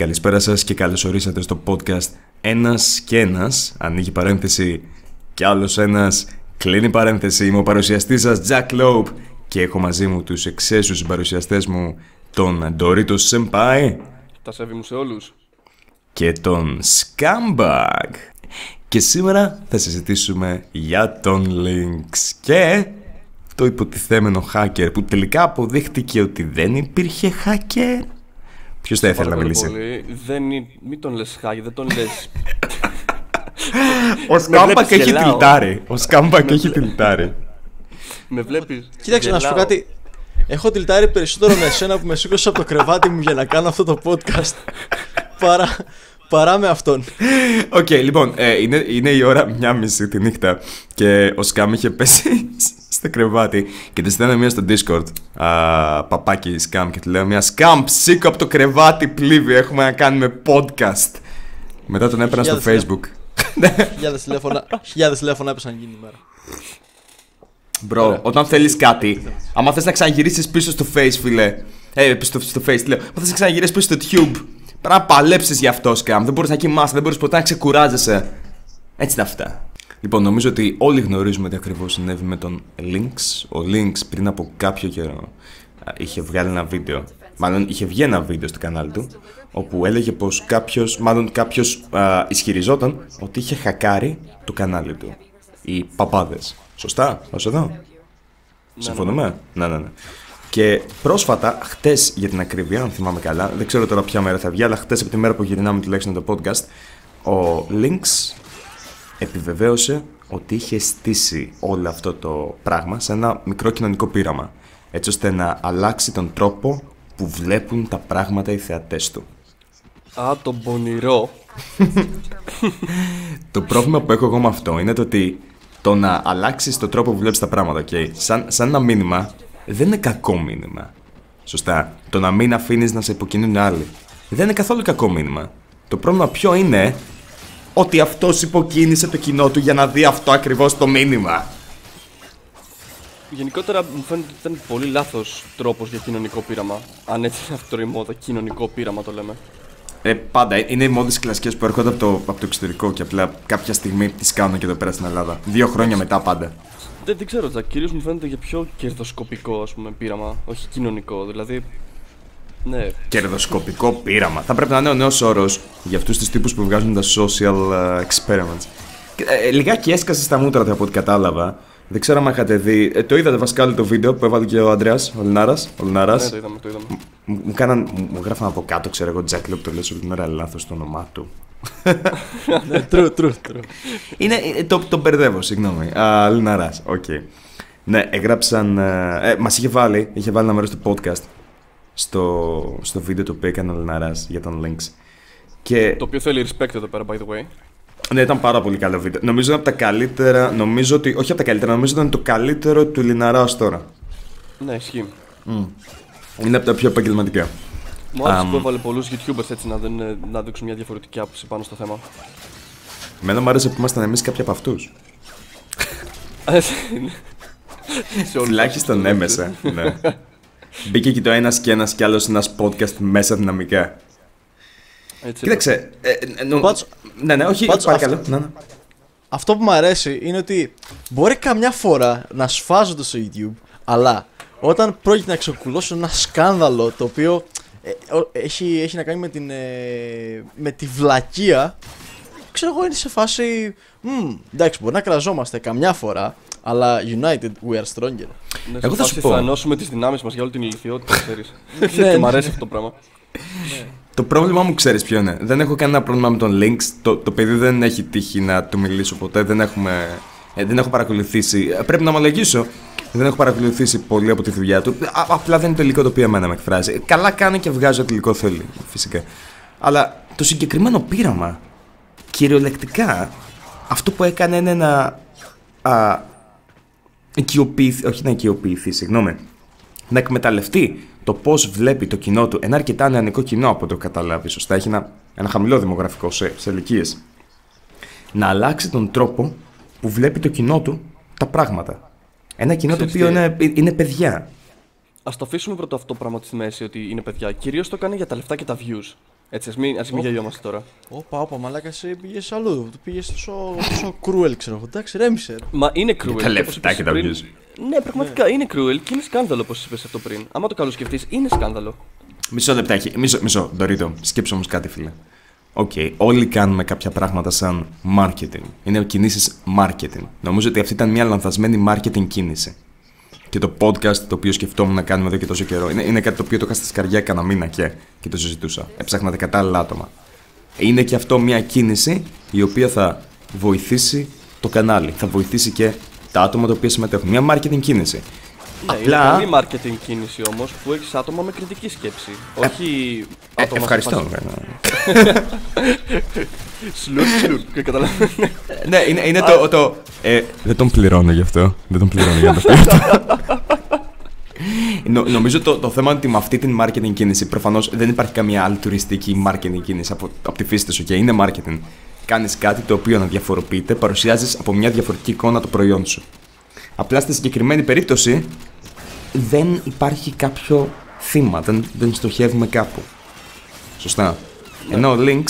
Καλησπέρα σας και καλώς ορίσατε στο podcast Ένας και Ένας, ανοίγει παρένθεση και άλλος ένας, κλείνει παρένθεση. Είμαι ο παρουσιαστής σας Jack Lope και έχω μαζί μου τους εξαίσους συμπαρουσιαστές μου, τον Adorito Senpai. Τα σέβη μου σε όλους. Και τον Scambag. Και σήμερα θα συζητήσουμε για τον Lynx και το υποτιθέμενο hacker που τελικά αποδείχτηκε ότι δεν υπήρχε hacker. Ποιος θα ήθελε να μιλήσει? Μην τον λες hacker, δεν τον λες. Ο Σκάμπακ έχει τιλτάρει. Με βλέπεις. Κοίταξε να σου πω κάτι. Έχω τιλτάρει περισσότερο με εσένα που με σήκωσε από το κρεβάτι μου για να κάνω αυτό το podcast παρά με αυτόν. Οκ, λοιπόν, είναι η ώρα 1:30 τη νύχτα και ο Σκάμ είχε πέσει στο κρεβάτι και τη στέλνω μία στο Discord, παπάκι Σκάμ, και τη λέω μία Σκάμ, σήκω από το κρεβάτι, πλήβη, έχουμε να κάνουμε podcast. Μετά τον έπαιρνα στο Facebook. Χιλιάδες τηλέφωνα έπεσαν εκείνη η μέρα. Μπρο, όταν θέλεις κάτι, άμα θες να ξαναγυρίσεις πίσω στο Face, φίλε, στο Face, λέω, άμα θες να ξαναγυρίσεις πίσω στο Tube, πρέπει να παλέψεις γι' αυτό, Σκάμ. Δεν μπορείς να κοιμάσαι, δεν μπορείς ποτέ να ξεκουράζεσαι. Έτσι είναι αυτά. Λοιπόν, νομίζω ότι όλοι γνωρίζουμε τι ακριβώς συνέβη με τον Lynx. Ο Lynx πριν από κάποιο καιρό είχε βγάλει ένα βίντεο. Μάλλον είχε βγει ένα βίντεο στο κανάλι του, όπου έλεγε πως κάποιος ισχυριζόταν ότι είχε χακάρει το κανάλι του. Οι παπάδες. Σωστά, ως εδώ. Ναι, συμφωνούμε. Ναι. Και πρόσφατα, χτες για την ακρίβεια, αν θυμάμαι καλά, δεν ξέρω τώρα ποια μέρα θα βγει, αλλά χτες από τη μέρα που γυρνάμε τουλάχιστον το podcast, ο Lynx επιβεβαίωσε ότι είχε στήσει όλο αυτό το πράγμα σε ένα μικρό κοινωνικό πείραμα, έτσι ώστε να αλλάξει τον τρόπο που βλέπουν τα πράγματα οι θεατές του. Α, το πονηρό. Το πρόβλημα που έχω εγώ με αυτό είναι το ότι το να αλλάξεις τον τρόπο που βλέπεις τα πράγματα, okay, σαν ένα μήνυμα, δεν είναι κακό μήνυμα. Σωστά. Το να μην αφήνεις να σε υποκινούν άλλοι δεν είναι καθόλου κακό μήνυμα. Το πρόβλημα ποιο είναι? Ότι αυτός υποκίνησε το κοινό του για να δει αυτό ακριβώς το μήνυμα. Γενικότερα μου φαίνεται ότι ήταν πολύ λάθος τρόπος για κοινωνικό πείραμα. Αν έτσι είναι αυτό η μόδα, κοινωνικό πείραμα το λέμε. Πάντα. Είναι οι μόδες κλασικές που έρχονται από το εξωτερικό και απλά κάποια στιγμή τις κάνουν και εδώ πέρα στην Ελλάδα. 2 χρόνια μετά πάντα. Δεν ξέρω, Τζακ. Κυρίως μου φαίνεται για πιο κερδοσκοπικό, ας πούμε, πείραμα. Όχι κοινωνικό, δηλαδή. Ναι. Κερδοσκοπικό πείραμα. Θα πρέπει να είναι ο νέος όρος για αυτούς τους τύπους που βγάζουν τα social experiments. Λιγάκι έσκασε στα μούτρα του από ό,τι κατάλαβα. Δεν ξέρω αν είχατε δει. Το είδατε βασικά το βίντεο που έβαλε και ο Ανδρέας, ο Λινάρας. Ναι, το είδαμε. Μου γράφαν από κάτω, ξέρω εγώ, Jack Lope, το λέω όλη την ώρα λάθος το όνομά του. True. Είναι. Το μπερδεύω, συγγνώμη. Λινάρας, οκ. Ναι, έγραψαν. Μας είχε βάλει ένα μέρος του podcast στο βίντεο το οποίο έκανε ο Λινάρας για τον Lynx. Και το οποίο θέλει respect εδώ πέρα, by the way. Ναι, ήταν πάρα πολύ καλό βίντεο. Νομίζω από τα καλύτερα. Νομίζω ότι. Όχι από τα καλύτερα, νομίζω ήταν το καλύτερο του Λιναρά ως τώρα. Ναι, ισχύει. Είναι από τα πιο επαγγελματικά. Μου άρεσε που έβαλε πολλούς YouTubers έτσι να δείξουν μια διαφορετική άποψη πάνω στο θέμα. Εμένα μου άρεσε που ήμασταν εμείς κάποιοι από αυτούς. Τουλάχιστον έμεσα. Ναι. Μπήκε και το ένας και ένας κι άλλος ένας podcast μέσα δυναμικά. Έτσι. Κοίταξε. Ναι, όχι. Παρακαλώ. Αυτό που μου αρέσει είναι ότι μπορεί καμιά φορά να σφάζονται στο YouTube, αλλά όταν πρόκειται να ξεκουλώσουν ένα σκάνδαλο το οποίο έχει να κάνει με τη βλακεία, ξέρω εγώ, είναι σε φάση. Εντάξει, μπορεί να κραζόμαστε καμιά φορά, αλλά united we are stronger. Εγώ θα σου πω. Θα ενώσουμε τις δυνάμεις μας για όλη την ηλικιότητα, ξέρεις. Και μου αρέσει αυτό το πράγμα. Το πρόβλημά μου, ξέρεις ποιο είναι? Δεν έχω κανένα πρόβλημα με τον Lynx. Το παιδί δεν έχει τύχει να του μιλήσω ποτέ. Δεν έχω παρακολουθήσει. Πρέπει να ομολογήσω. Δεν έχω παρακολουθήσει πολύ από τη δουλειά του. Απλά δεν είναι το υλικό το οποίο εμένα με εκφράζει. Καλά κάνει και βγάζει ό,τι υλικό θέλει, φυσικά. Αλλά το συγκεκριμένο πείραμα, κυριολεκτικά, αυτό που έκανε είναι να οικειοποιηθεί. Όχι να οικειοποιηθεί, συγγνώμη. Να εκμεταλλευτεί το πώς βλέπει το κοινό του, ένα αρκετά νεανικό κοινό από το καταλάβει, σωστά, έχει ένα χαμηλό δημογραφικό σε ηλικίες, να αλλάξει τον τρόπο που βλέπει το κοινό του τα πράγματα. Ένα κοινό το οποίο είναι παιδιά. Ας το αφήσουμε πρώτο αυτό το πράγμα στη μέση, ότι είναι παιδιά. Κυρίως το κάνει για τα λεφτά και τα views. Έτσι, ας μην γελιόμαστε τώρα. Όπα, μαλάκα, εσύ πήγες αλλού. Του πήγες τόσο cruel, ξέρω. Εντάξει, ρέμισε. Μα είναι cruel. Τα λεφτά και τα βγες. Ναι, πραγματικά είναι cruel και είναι σκάνδαλο, όπως είπες αυτό πριν. Άμα το καλοσκεφτείς, είναι σκάνδαλο. Μισό λεπτάκι. Μισό, Ντορίτο. Σκέψε όμως κάτι, φίλε. Οκ, όλοι κάνουμε κάποια πράγματα σαν marketing. Είναι κινήσεις marketing. Νομίζω ότι αυτή ήταν μια λανθασμένη marketing κίνηση. Και το podcast το οποίο σκεφτόμουν να κάνουμε εδώ και τόσο καιρό. Είναι κάτι το οποίο το είχα στα σκαριά κανένα μήνα και το συζητούσα. Έψαχνα τα κατάλληλα άτομα. Είναι και αυτό μια κίνηση η οποία θα βοηθήσει το κανάλι. Θα βοηθήσει και τα άτομα τα οποία συμμετέχουν. Μια marketing κίνηση. Ναι, απλά... είναι καλή marketing κίνηση όμως που έχεις άτομα με κριτική σκέψη. Όχι άτομα. Ευχαριστώ. Σλουκ. Ναι, είναι το. Δεν τον πληρώνω γι' αυτό. Νομίζω το θέμα είναι ότι με αυτή την marketing κίνηση προφανώς δεν υπάρχει καμία αλτουριστική marketing κίνηση από τη φύση της. Είναι marketing. Κάνεις κάτι το οποίο να διαφοροποιείται, παρουσιάζεις από μια διαφορετική εικόνα το προϊόν σου. Απλά στη συγκεκριμένη περίπτωση δεν υπάρχει κάποιο θύμα, δεν στοχεύουμε κάπου. Σωστά. Yeah. Ενώ ο Lynx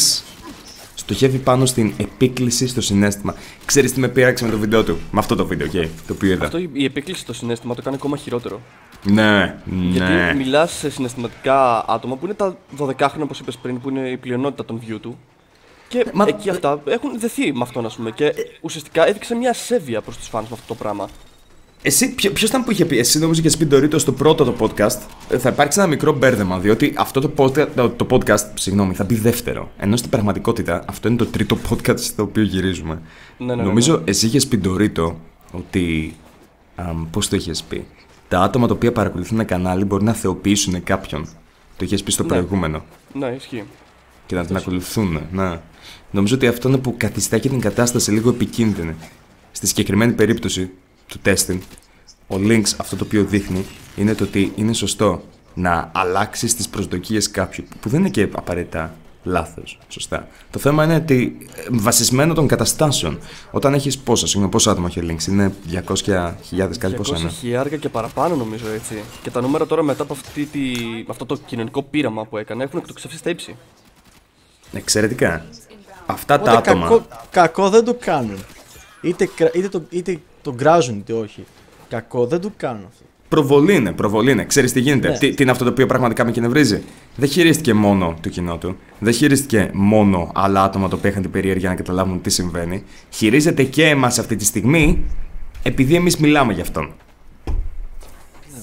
στοχεύει πάνω στην επίκληση στο συναίσθημα. Ξέρεις τι με πείραξε με το βίντεο του? Με αυτό το βίντεο, το οποίο είδα. Αυτό η επίκληση στο συναίσθημα το κάνει ακόμα χειρότερο. Ναι. Γιατί μιλάς σε συναισθηματικά άτομα που είναι τα 12χρονα, όπως είπες πριν, που είναι η πλειονότητα των view του. Και εκεί αυτά έχουν δεθεί με αυτόν, ας πούμε, και ουσιαστικά έδειξε μια ασέβεια προς τους φανς με αυτό το πράγμα. Εσύ, ποιος ήταν που είχε πει, εσύ νομίζω είχες πει Ντορίτο στο πρώτο το podcast, θα υπάρξει ένα μικρό μπέρδεμα, διότι αυτό το podcast, συγγνώμη, θα μπει δεύτερο. Ενώ στην πραγματικότητα αυτό είναι το τρίτο podcast στο οποίο γυρίζουμε. Ναι. Νομίζω εσύ είχες πει Ντορίτο ότι. Πώς το είχες πει? Τα άτομα τα οποία παρακολουθούν ένα κανάλι μπορεί να θεοποιήσουν κάποιον. Το είχες πει στο προηγούμενο. Ναι, ισχύει. Και να την ακολουθούν. Να. Νομίζω ότι αυτό είναι που καθιστά και την κατάσταση λίγο επικίνδυνη. Στη συγκεκριμένη περίπτωση του τέστην, ο Lynx αυτό το οποίο δείχνει είναι το ότι είναι σωστό να αλλάξεις τις προσδοκίες κάποιου, που δεν είναι και απαραίτητα λάθος. Σωστά. Το θέμα είναι ότι βασισμένο των καταστάσεων, όταν έχεις πόσα άτομα έχει ο Lynx, είναι 200.000 κάτι πόσα είναι. 200.000 και παραπάνω νομίζω, έτσι. Και τα νούμερα τώρα μετά από αυτό το κοινωνικό πείραμα που έκανε έχουν εκτοξευθεί στα ύψη. Εξαιρετικά. Αυτά τα άτομα. Κακό δεν το κάνουν. Είτε τον κράζουν είτε όχι. Κακό δεν το κάνουν αυτό. Προβολή είναι. Ξέρεις τι γίνεται. Ναι. Τι είναι αυτό το οποίο πραγματικά με κυνευρίζει. Δεν χειρίστηκε μόνο το κοινό του. Δεν χειρίστηκε μόνο άλλα άτομα τα οποία είχαν την περιέργεια να καταλάβουν τι συμβαίνει. Χειρίζεται και εμάς αυτή τη στιγμή επειδή εμείς μιλάμε γι' αυτόν.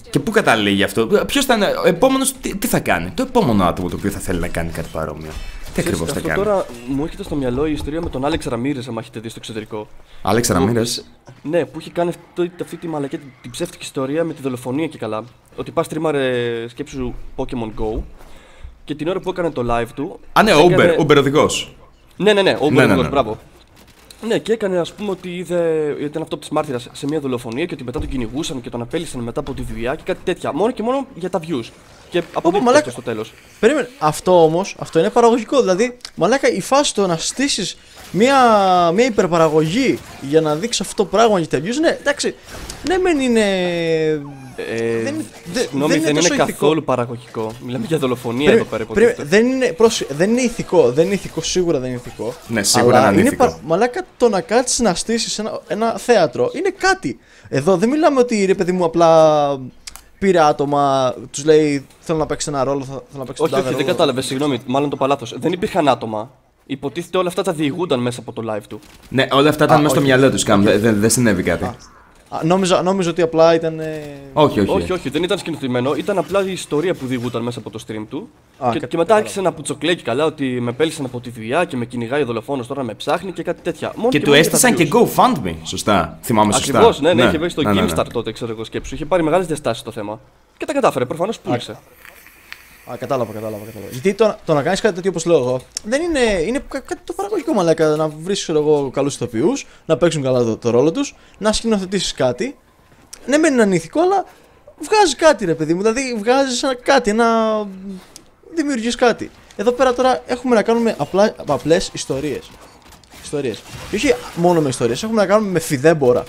Και πού καταλήγει αυτό? Ποιος θα είναι ο επόμενος, τι θα κάνει? Το επόμενο άτομο το οποίο θα θέλει να κάνει κάτι παρόμοιο. Τι ακριβώς θα κάνει? Τώρα μου έρχεται στο μυαλό η ιστορία με τον Άλεξ Ραμίρες, άμα έχετε δει στο εξωτερικό. Άλεξ Ραμίρες. Ναι, που είχε κάνει αυτή τη μαλακή, την ψεύτικη ιστορία με τη δολοφονία και καλά. Ότι πας τρίμαρε, σκέψου, Pokemon Go. Και την ώρα που έκανε το live του. Α, ναι, Uber οδηγός. Ναι, Uber οδηγός, μπράβο. Ναι, και έκανε, ας πούμε, ότι ήταν αυτό της μάρτυρας σε μια δολοφονία και ότι μετά τον κυνηγούσαν και τον απέλυσαν μετά από τη δουλειά και κάτι τέτοια. Μόνο και μόνο για τα views. Και από μαλάκα στο τέλος. Περίμενε. Αυτό είναι παραγωγικό. Δηλαδή, μαλάκα, η φάση το να στήσεις μια υπερπαραγωγή για να δείξει αυτό το πράγμα για τα views. Ναι, εντάξει. Ναι, μεν είναι. Δεν είναι καθόλου παραγωγικό. Μιλάμε για δολοφονία εδώ πέρα. Δεν είναι ηθικό. Σίγουρα δεν είναι ηθικό. Ναι, σίγουρα αλλά είναι ηθικό. Μαλάκα, το να κάτσεις να στήσεις ένα θέατρο είναι κάτι. Εδώ δεν μιλάμε ότι ρε παιδί μου απλά. Πήρε άτομα, τους λέει θέλω να παίξει ένα ρόλο, θέλω να παίξει ένα ρόλο. Όχι, δεν κατάλαβε, συγγνώμη, μάλλον το παλάθος. Δεν υπήρχαν άτομα. Υποτίθεται όλα αυτά τα διηγούνταν μέσα από το live του. Ναι, όλα αυτά ήταν μέσα στο μυαλό τους, δεν συνέβη κάτι. Νόμιζα ότι απλά ήταν. Όχι, δεν ήταν σκηνοθετημένο, ήταν απλά η ιστορία που διηγούνταν μέσα από το stream του. Και μετά άρχισε να πουτσοκλέκει καλά ότι με πέλησαν από τη δουλειά και με κυνηγάει ο δολοφόνος, τώρα με ψάχνει και κάτι τέτοια. Και του έστησαν και GoFundMe, σωστά. Θυμάμαι σωστά. Ακριβώς, ναι, είχε βγει στο GameStar τότε, ξέρω εγώ σκέψου. Είχε πάρει μεγάλες διαστάσεις το θέμα. Και τα κατάφερε, προφανώς πούλησε. Κατάλαβα. Γιατί το να κάνεις κάτι τέτοιο όπως λέω εγώ, δεν είναι κάτι το παραγωγικό μαλάκα. Να βρεις καλούς ηθοποιούς, να παίξουν καλά το ρόλο τους, να σκηνοθετήσεις κάτι. Ναι, μεν είναι ανήθικο, αλλά βγάζεις κάτι ρε παιδί μου. Δηλαδή βγάζεις κάτι, δημιουργείς κάτι. Εδώ πέρα τώρα έχουμε να κάνουμε απλές ιστορίες. Και όχι μόνο με ιστορίες, έχουμε να κάνουμε με φιδέμπορα.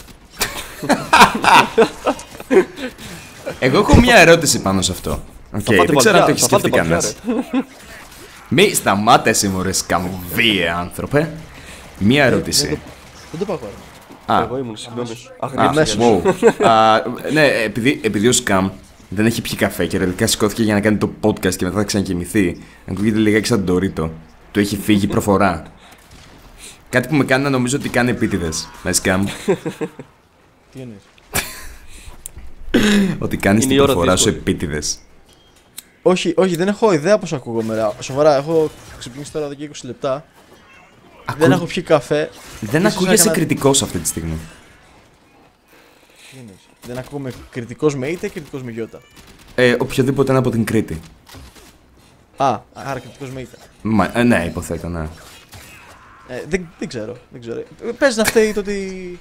Εγώ έχω μια ερώτηση πάνω σε αυτό. Okay, δεν ξέρω αν το έχει σκεφτεί κανένας. Μη σταμάτεσαι μωρέ σκαμβία άνθρωπε. Μία ερώτηση. Δεν το πάω χώρα. Εγώ ήμουν, συγγνώμη. Ναι, επειδή ο Σκαμ δεν έχει πιει καφέ και ρελικά σηκώθηκε για να κάνει το podcast και μετά θα ξανακοιμηθεί, ακούγεται λιγάκι σαν τον Ντορίτο. Του έχει φύγει προφορά. Κάτι που με κάνει να νομίζω ότι κάνει επίτηδες. Με Σκαμ. Τι εννοείς? Ότι κάνεις την προφορά σου επίτηδες. Όχι, όχι, δεν έχω ιδέα πως ακούγομαι. Σοβαρά, έχω ξυπνήσει τώρα εδώ και 20 λεπτά. Δεν έχω πιει καφέ. Δεν ακούγεσαι κριτικός αυτή τη στιγμή. Δεν ακούγομαι κριτικός με είτε κριτικός με γιώτα. Οποιοδήποτε είναι από την Κρήτη. Α, άρα κριτικός με είτε. Ναι, υποθέτω, ναι. Δεν ξέρω, δεν ξέρω. Πες να φταίει το ότι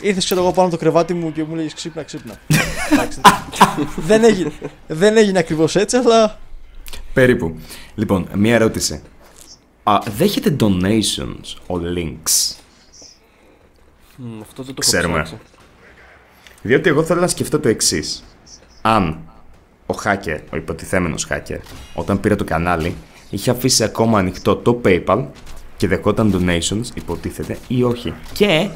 ήρθες ξέρω εγώ πάνω το κρεβάτι μου και μου λέγες ξύπνα, ξύπνα. Δεν έγινε ακριβώς έτσι, αλλά... Περίπου. Λοιπόν, μία ερώτηση. Δέχεται donations ο Lynx? Αυτό δεν το ξέρουμε. Διότι εγώ θέλω να σκεφτώ το εξής. Αν ο hacker, ο υποτιθέμενος hacker, όταν πήρε το κανάλι, είχε αφήσει ακόμα ανοιχτό το PayPal και δεχόταν donations, υποτίθεται, ή όχι. Και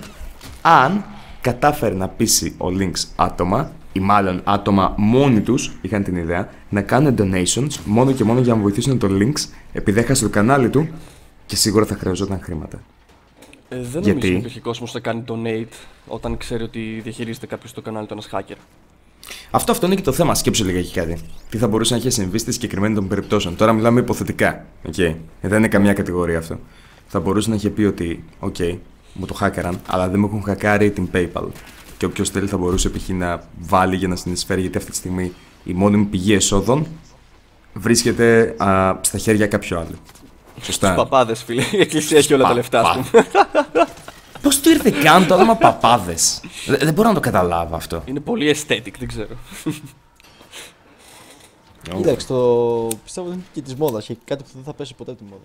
αν κατάφερε να πείσει ο Lynx άτομα, ή μάλλον άτομα μόνοι τους, είχαν την ιδέα, να κάνουν donations μόνο και μόνο για να βοηθήσουν τον Lynx, επειδή έχασε το κανάλι του και σίγουρα θα χρειαζόταν χρήματα. Δεν νομίζω ότι ο κόσμος θα κάνει donate όταν ξέρει ότι διαχειρίζεται κάποιος το κανάλι του ένας hacker. Αυτό είναι και το θέμα. Σκέψου λιγάκι κάτι. Τι θα μπορούσε να έχει συμβεί στη συγκεκριμένη των περιπτώσεων. Τώρα μιλάμε υποθετικά. Okay. Δεν είναι καμιά κατηγορία αυτό. Θα μπορούσε να είχε πει ότι, OK, μου το χάκαραν, αλλά δεν μου έχουν χακάρει την PayPal. Και όποιος θέλει θα μπορούσε π.χ. να βάλει για να συνεισφέρει, γιατί αυτή τη στιγμή η μόνιμη πηγή εσόδων βρίσκεται στα χέρια κάποιου άλλου. Σωστά. Τους παπάδες, φίλε. Η εκκλησία έχει όλα τα λεφτά, ας πούμε. Πώς του ήρθε καν το όνομα παπάδες? Δεν μπορώ να το καταλάβω αυτό. Είναι πολύ aesthetic, δεν ξέρω. Κοίταξε, το πιστεύω ότι είναι και της μόδας. Έχει κάτι που δεν θα πέσει ποτέ τη μόδα.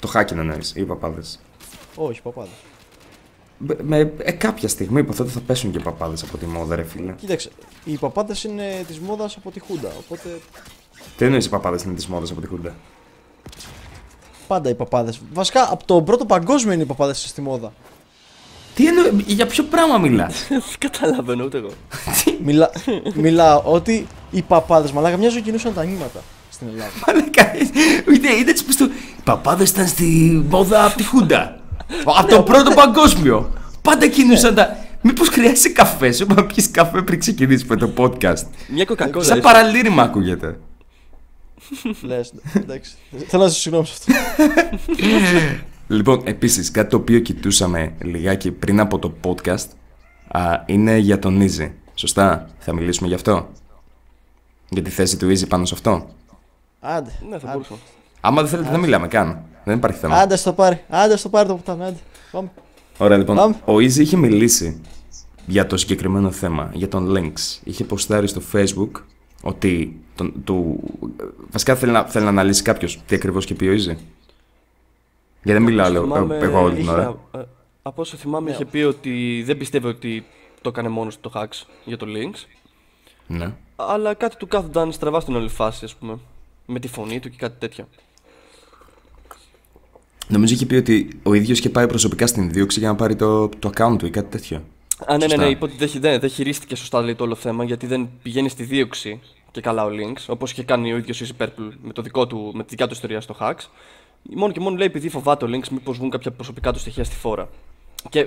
Το χάκι να νέεις, ή παπάδες? Όχι, παπάδες. Κάποια στιγμή υποθέτω θα πέσουν και οι παπάδες από τη μόδα, ρε φίλε. Κοίταξε, οι παπάδες είναι της μόδας από τη Χούντα, οπότε. Τι εννοείς οι παπάδες είναι της μόδας από τη Χούντα? Πάντα οι παπάδες. Βασικά από τον πρώτο παγκόσμιο είναι οι παπάδες στη μόδα. Τι εννοώ, για ποιο πράγμα μιλάς? Δεν καταλαβαίνω ούτε εγώ. Μιλάω ότι οι παπάδες, μαλάκα, μοιάζουν και κινούσαν τα ανοίγματα στην Ελλάδα. Μαλάκα, είναι έτσι που στο. Οι παπάδες ήταν στη μόδα από τη Χούντα. Από τον πρώτο παγκόσμιο. Πάντα κινούσαν τα. Μήπως χρειάζεσαι καφέ? Σου είπα πιεις καφέ πριν ξεκινήσεις με το podcast. Μια κοκακόλα. Σαν παραλήρημα ακούγεται. Λες, εντάξει. Θέλω να σας συγγνώμη σε αυτό. Λοιπόν, επίσης, κάτι το οποίο κοιτούσαμε λιγάκι πριν από το podcast είναι για τον Easy. Σωστά, θα μιλήσουμε γι' αυτό? Για τη θέση του Easy πάνω σε αυτό? Άντε, ναι, θα μπορούσαμε. Άμα δεν θέλετε, δεν μιλάμε καν. Δεν υπάρχει θέμα. Άντε, στο πάρει. Άντε, στο πάρει το πουτάνι. Άντε, πάμε. Ωραία, λοιπόν. Πάμε. Ο Easy είχε μιλήσει για το συγκεκριμένο θέμα, για τον Lynx. Είχε ποστάρει στο Facebook ότι. Βασικά θέλει να αναλύσει κάποιος τι ακριβώς και πει ο Easy. Γιατί δεν μιλάω εγώ όλη την ώρα. Από όσο θυμάμαι, είχε πει ότι δεν πιστεύει ότι το έκανε μόνος του το hacks για το Lynx. Ναι. Αλλά κάτι του κάθονταν στραβά στην όλη φάση, ας πούμε. Με τη φωνή του και κάτι τέτοια. Νομίζω είχε πει ότι ο ίδιος είχε πάει προσωπικά στην δίωξη για να πάρει το account του ή κάτι τέτοιο. Α, ναι, είπε ότι δεν χειρίστηκε σωστά, λέει, το όλο θέμα, γιατί δεν πηγαίνει στη δίωξη και καλά ο Lynx, όπως είχε κάνει ο ίδιος Easy Purple με τη δικιά του ιστορία στο hacks. Μόνο και μόνο, λέει, επειδή φοβάται ο Lynx μήπως βγουν κάποια προσωπικά του στοιχεία στη φόρα. Και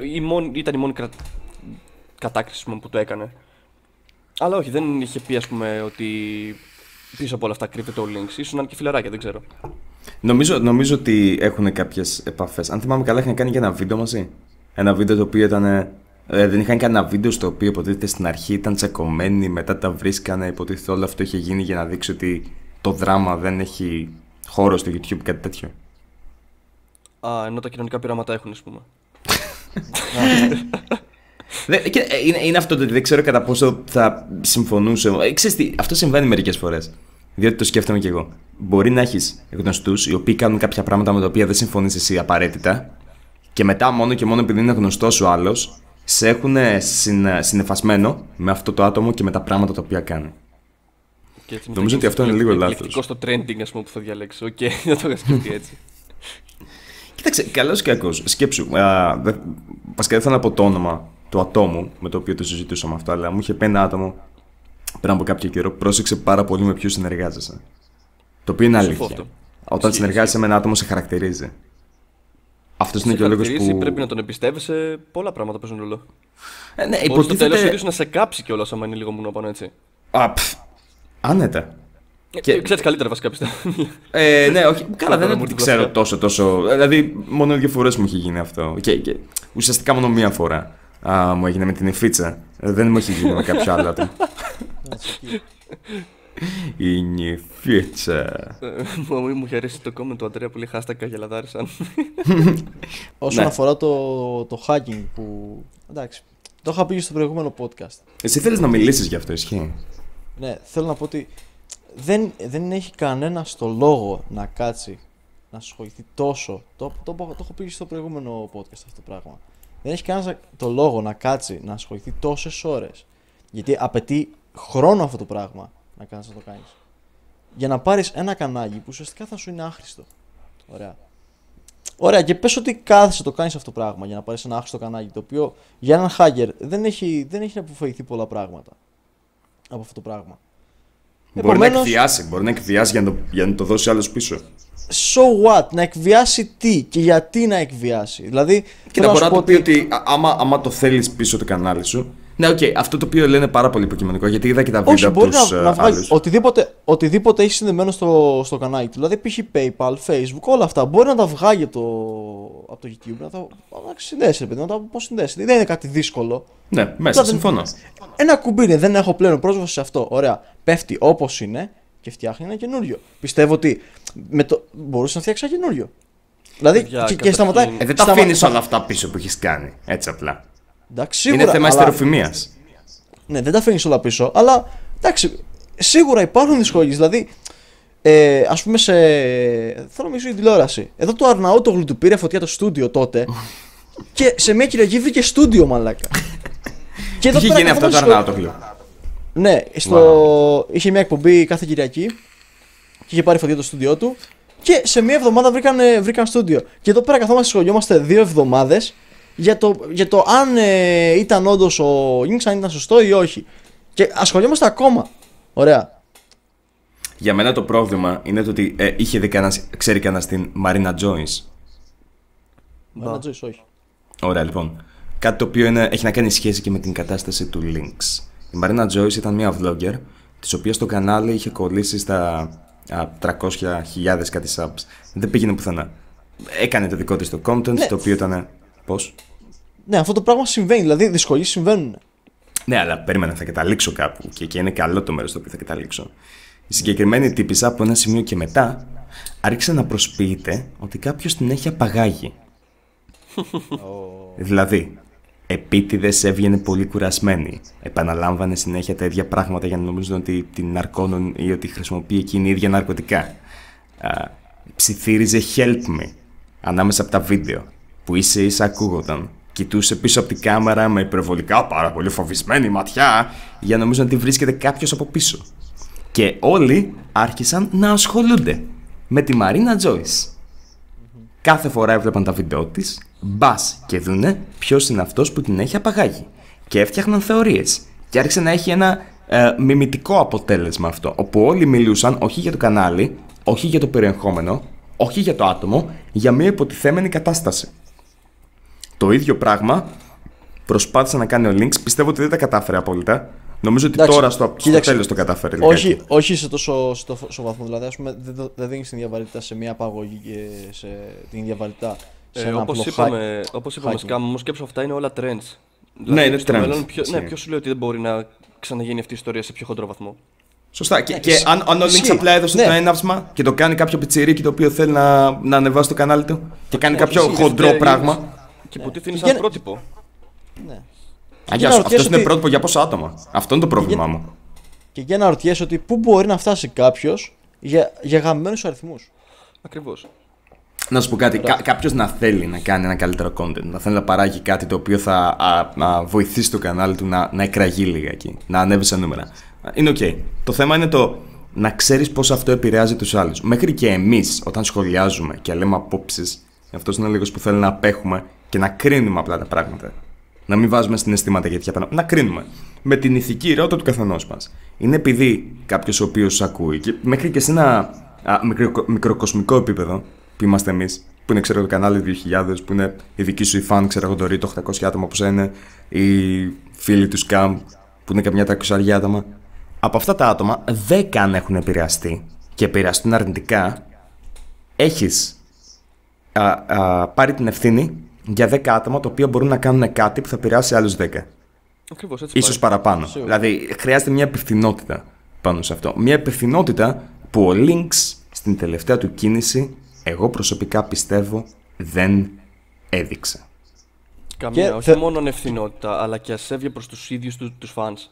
ήταν η μόνη κατάκριση που το έκανε. Αλλά όχι, δεν είχε πει, ας πούμε, ότι πίσω από όλα αυτά κρύβεται ο Lynx. Ίσως να είναι και φιλαράκια, δεν ξέρω. Νομίζω ότι έχουν κάποιες επαφές. Αν θυμάμαι καλά, είχαν κάνει και ένα βίντεο μαζί. Ένα βίντεο το οποίο ήταν. Δεν είχαν κάνει ένα βίντεο στο οποίο υποτίθεται στην αρχή ήταν τσακωμένοι, μετά τα βρίσκανε. Υποτίθεται όλο αυτό είχε γίνει για να δείξει ότι το δράμα δεν έχει χώρο στο YouTube, κάτι τέτοιο. Α, ενώ τα κοινωνικά πειράματα έχουν, ας πούμε. Είναι αυτό το ότι δεν ξέρω κατά πόσο θα συμφωνούσε. Ξέρεις τι, αυτό συμβαίνει μερικές φορές. Διότι το σκέφτομαι κι εγώ. Μπορεί να έχεις γνωστούς οι οποίοι κάνουν κάποια πράγματα με τα οποία δεν συμφωνείς εσύ απαραίτητα, και μετά μόνο και μόνο επειδή είναι γνωστός ο άλλος, σε έχουν συνεφασμένο με αυτό το άτομο και με τα πράγματα τα οποία κάνει. Νομίζω ότι αυτό είναι λίγο λάθος. Είναι στο trending, ας πούμε, που θα διαλέξω. Και να το είχα σκεφτεί έτσι. Κοίταξε, καλός και κακός. Σκέψου. Βασικά δεν θα πω το όνομα του ατόμου με το οποίο το συζητούσαμε αυτό, αλλά μου είχε πει ένα άτομο πριν από κάποιο καιρό. Πρόσεξε πάρα πολύ με ποιους συνεργάζεσαι. Το οποίο είναι αλήθεια. Όταν συνεργάζεσαι με ένα άτομο, σε χαρακτηρίζει. Αυτό είναι και ο λόγος που. Πρέπει να τον εμπιστεύεσαι, πολλά πράγματα παίζουν ρόλο. Ναι, υποτίθεται. Στο τέλος, ίσως να σε κάψει κιόλας, άμα είναι λίγο μουνό πάνω έτσι. Άνετα. Και... Ξέρεις καλύτερα βασικά, πιστεύω. Ναι, όχι. Καλά, δεν μου την ξέρω τόσο. Δηλαδή, μόνο δύο φορές μου έχει γίνει αυτό. Και ουσιαστικά μόνο μία φορά μου έγινε με την Εφίτσα. Δεν μου έχει γίνει με κάποιο άλλο άτομο. Η νηφίτσα. Μου είχε αρέσει το comment του Αντρέα που λέει hashtag καγελαδάρισαν. Όσον αφορά το hacking που. Εντάξει. Το είχα πει στο προηγούμενο podcast. Εσύ θέλεις να μιλήσεις γι' αυτό, ισχύει? Ναι, θέλω να πω ότι δεν έχει κανένα στο λόγο να κάτσει να ασχοληθεί τόσο. Το έχω πει στο προηγούμενο podcast αυτό το πράγμα. Δεν έχει κανένα το λόγο να κάτσει να ασχοληθεί τόσες ώρες. Γιατί απαιτεί χρόνο αυτό το πράγμα. Να κάνεις, να το κάνεις. Για να πάρεις ένα κανάλι που ουσιαστικά θα σου είναι άχρηστο. Ωραία, και πες ότι κάθεσαι το κάνεις αυτό το πράγμα για να πάρεις ένα άχρηστο κανάλι, το οποίο για έναν hacker δεν έχει να αποφευχθεί πολλά πράγματα από αυτό το πράγμα. Επομένως, μπορεί να εκβιάσει για να το δώσει άλλος πίσω. So what, να εκβιάσει τι και γιατί να εκβιάσει? Δηλαδή, και να μπορεί να πει ότι άμα το θέλεις πίσω το κανάλι σου. Ναι, οκ, αυτό το οποίο λένε πάρα πολύ υποκειμενικό, γιατί είδα και τα βίντεο από τους άλλους. Οτιδήποτε έχει συνδεμένο στο κανάλι του, δηλαδή π.χ. PayPal, Facebook, όλα αυτά, μπορεί να τα βγάλει από το YouTube, να συνδέσει, παιδί, να τα αποσυνδέσει. Δεν είναι κάτι δύσκολο. Ναι, μέσα, συμφωνώ. Ένα κουμπί είναι, δεν έχω πλέον πρόσβαση σε αυτό. Ωραία, πέφτει όπως είναι και φτιάχνει ένα καινούριο. Πιστεύω ότι μπορούσε να φτιάξει ένα καινούριο. Δηλαδή, και σταματάει. Δεν τα αφήνει όλα αυτά πίσω που έχει κάνει, έτσι απλά. Εντάξει, σίγουρα, είναι θέμα ιστεροφημίας. Ναι, δεν τα αφήνεις όλα πίσω, αλλά εντάξει, σίγουρα υπάρχουν δυσκολίες. Δηλαδή, ας πούμε, θέλω να μιλήσω για τηλεόραση. Εδώ το Αρναούτογλου του πήρε φωτιά το στούντιο τότε και σε μια Κυριακή βγήκε στούντιο, μαλάκα. Και είχε γίνει αυτό το Αρναούτογλου. Ναι, είχε μια εκπομπή κάθε Κυριακή και είχε πάρει φωτιά το στούντιό του και σε μια εβδομάδα βρήκαν στούντιο. Και εδώ πέρα καθόμαστε, σχολιόμαστε 2 εβδομάδες. Για το αν ήταν όντως ο Lynx, αν ήταν σωστό ή όχι. Και ασχολιόμαστε ακόμα. Ωραία. Για μένα το πρόβλημα είναι το ότι είχε δει ξέρει κανένας την Marina Joyce. Marina Joyce, όχι. Ωραία, λοιπόν. Κάτι το οποίο έχει να κάνει σχέση και με την κατάσταση του Lynx. Η Marina Joyce ήταν μια vlogger, της οποίας το κανάλι είχε κολλήσει στα 300.000 κάτι subs. Δεν πήγαινε πουθενά. Έκανε το δικό της το content, ναι. Το οποίο ήταν. Πώς? Ναι, αυτό το πράγμα συμβαίνει, δηλαδή δυσκολίες συμβαίνουν. Ναι, αλλά περίμενα, θα καταλήξω κάπου και είναι καλό το μέρος στο οποίο θα καταλήξω. Η συγκεκριμένη τύπισσα από ένα σημείο και μετά άρχισε να προσποιείται ότι κάποιος την έχει απαγάγει. Δηλαδή, επίτηδες έβγαινε πολύ κουρασμένη. Επαναλάμβανε συνέχεια τα ίδια πράγματα για να νομίζουν ότι την ναρκώνουν ή ότι χρησιμοποιεί εκείνη η ίδια ναρκωτικά. Ψιθύριζε help me ανάμεσα από τα βίντεο. Που ίσα-ίσα ακούγονταν. Κοιτούσε πίσω από την κάμερα με υπερβολικά πάρα πολύ φοβισμένη ματιά, για να νομίζω ότι βρίσκεται κάποιος από πίσω. Και όλοι άρχισαν να ασχολούνται με τη Marina Joyce. Κάθε φορά έβλεπαν τα βίντεο της, μπας και δούνε ποιος είναι αυτός που την έχει απαγάγει. Και έφτιαχναν θεωρίες. Και άρχισε να έχει ένα μιμητικό αποτέλεσμα αυτό, όπου όλοι μιλούσαν όχι για το κανάλι, όχι για το περιεχόμενο, όχι για το άτομο, για μια υποτιθέμενη κατάσταση. Το ίδιο πράγμα προσπάθησε να κάνει ο Lynx. Πιστεύω ότι δεν τα κατάφερε απόλυτα. Νομίζω ότι τώρα στο τέλος το κατάφερε. Όχι σε τόσο βαθμό. Δηλαδή, ας πούμε, δεν δίνει την ίδια βαρύτητα σε μια απαγωγή και σε την ίδια βαρύτητα σε ένα απλό hack. Όπως είπαμε, Σκάμ, όμως σκέψου, αυτά είναι όλα trends. Ναι, είναι trends. Ναι, ποιος σου λέει ότι δεν μπορεί να ξαναγίνει αυτή η ιστορία σε πιο χοντρό βαθμό? Σωστά. Και αν ο Lynx απλά έδωσε το έναυσμα και το κάνει κάποιο πιτσιρίκι το οποίο θέλει να ανεβάσει το κανάλι του και κάνει κάποιο χοντρό πράγμα. Και υποτίθεται είναι σαν πρότυπο. Ναι. Αυτό είναι πρότυπο για πόσα άτομα. Αυτό είναι το πρόβλημά μου. Και για να ρωτιέσαι ότι πού μπορεί να φτάσει κάποιος για γαμμένους αριθμούς. Ακριβώς. Να σου πω κάτι. Κάποιος να θέλει να κάνει ένα καλύτερο content, να θέλει να παράγει κάτι το οποίο θα βοηθήσει το κανάλι του να εκραγεί λίγα εκεί, να ανέβει σε νούμερα. Είναι οκ. Το θέμα είναι το να ξέρεις πώς αυτό επηρεάζει τους άλλους. Μέχρι και εμείς, όταν σχολιάζουμε και λέμε απόψεις, αυτός είναι ο λίγος που θέλει να απέχουμε και να κρίνουμε απλά τα πράγματα. Να μην βάζουμε συναισθήματα για τέτοια πράγματα. Να κρίνουμε. Με την ηθική ρότα του καθενός μας. Είναι επειδή κάποιος ο οποίος ακούει, και μέχρι και σε ένα μικροκοσμικό επίπεδο που είμαστε εμείς, που είναι ξέρω το κανάλι 2000, που είναι η δική σου η φαν, ξέρω εγώ το Ρίτο, 800 άτομα όπως είναι, οι φίλοι του Σκαμπ, που είναι καμιά 300 άτομα. Από αυτά τα άτομα, 10 αν έχουν επηρεαστεί και επηρεαστούν αρνητικά, έχεις πάρει την ευθύνη για 10 άτομα τα οποία μπορούν να κάνουν κάτι που θα επηρεάσει άλλους 10. Ακριβώς, έτσι ίσως πάει. Παραπάνω. Σίγουρα. Δηλαδή, χρειάζεται μια υπευθυνότητα πάνω σε αυτό. Μια υπευθυνότητα που ο Lynx στην τελευταία του κίνηση, εγώ προσωπικά πιστεύω, δεν έδειξε. Καμία, και όχι μόνο ανευθυνότητα, αλλά και ασέβεια προς τους ίδιους τους φανς.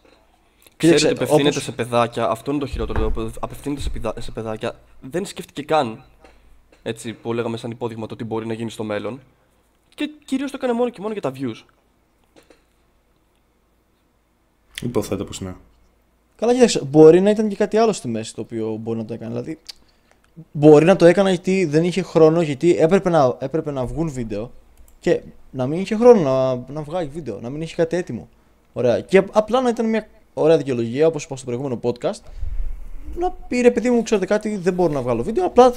Ξέρετε, απευθύνεται σε παιδάκια, αυτό είναι το χειρότερο. Απευθύνεται σε παιδάκια, δεν σκέφτηκε καν, έτσι που λέγαμε σαν υπόδειγμα, το τι μπορεί να γίνει στο μέλλον. Και κυρίως το έκανε μόνο και μόνο για τα views. Υποθέτω πως ναι. Καλά, κοίταξε, μπορεί να ήταν και κάτι άλλο στη μέση το οποίο μπορεί να το έκανε. Δηλαδή, μπορεί να το έκανε γιατί δεν είχε χρόνο, γιατί έπρεπε να βγουν βίντεο και να μην είχε χρόνο να βγάλει βίντεο, να μην είχε κάτι έτοιμο. Ωραία. Και απλά να ήταν μια ωραία δικαιολογία, όπως είπα στο προηγούμενο podcast, να πήρε επειδή μου ξέρετε κάτι, δεν μπορώ να βγάλω βίντεο. Απλά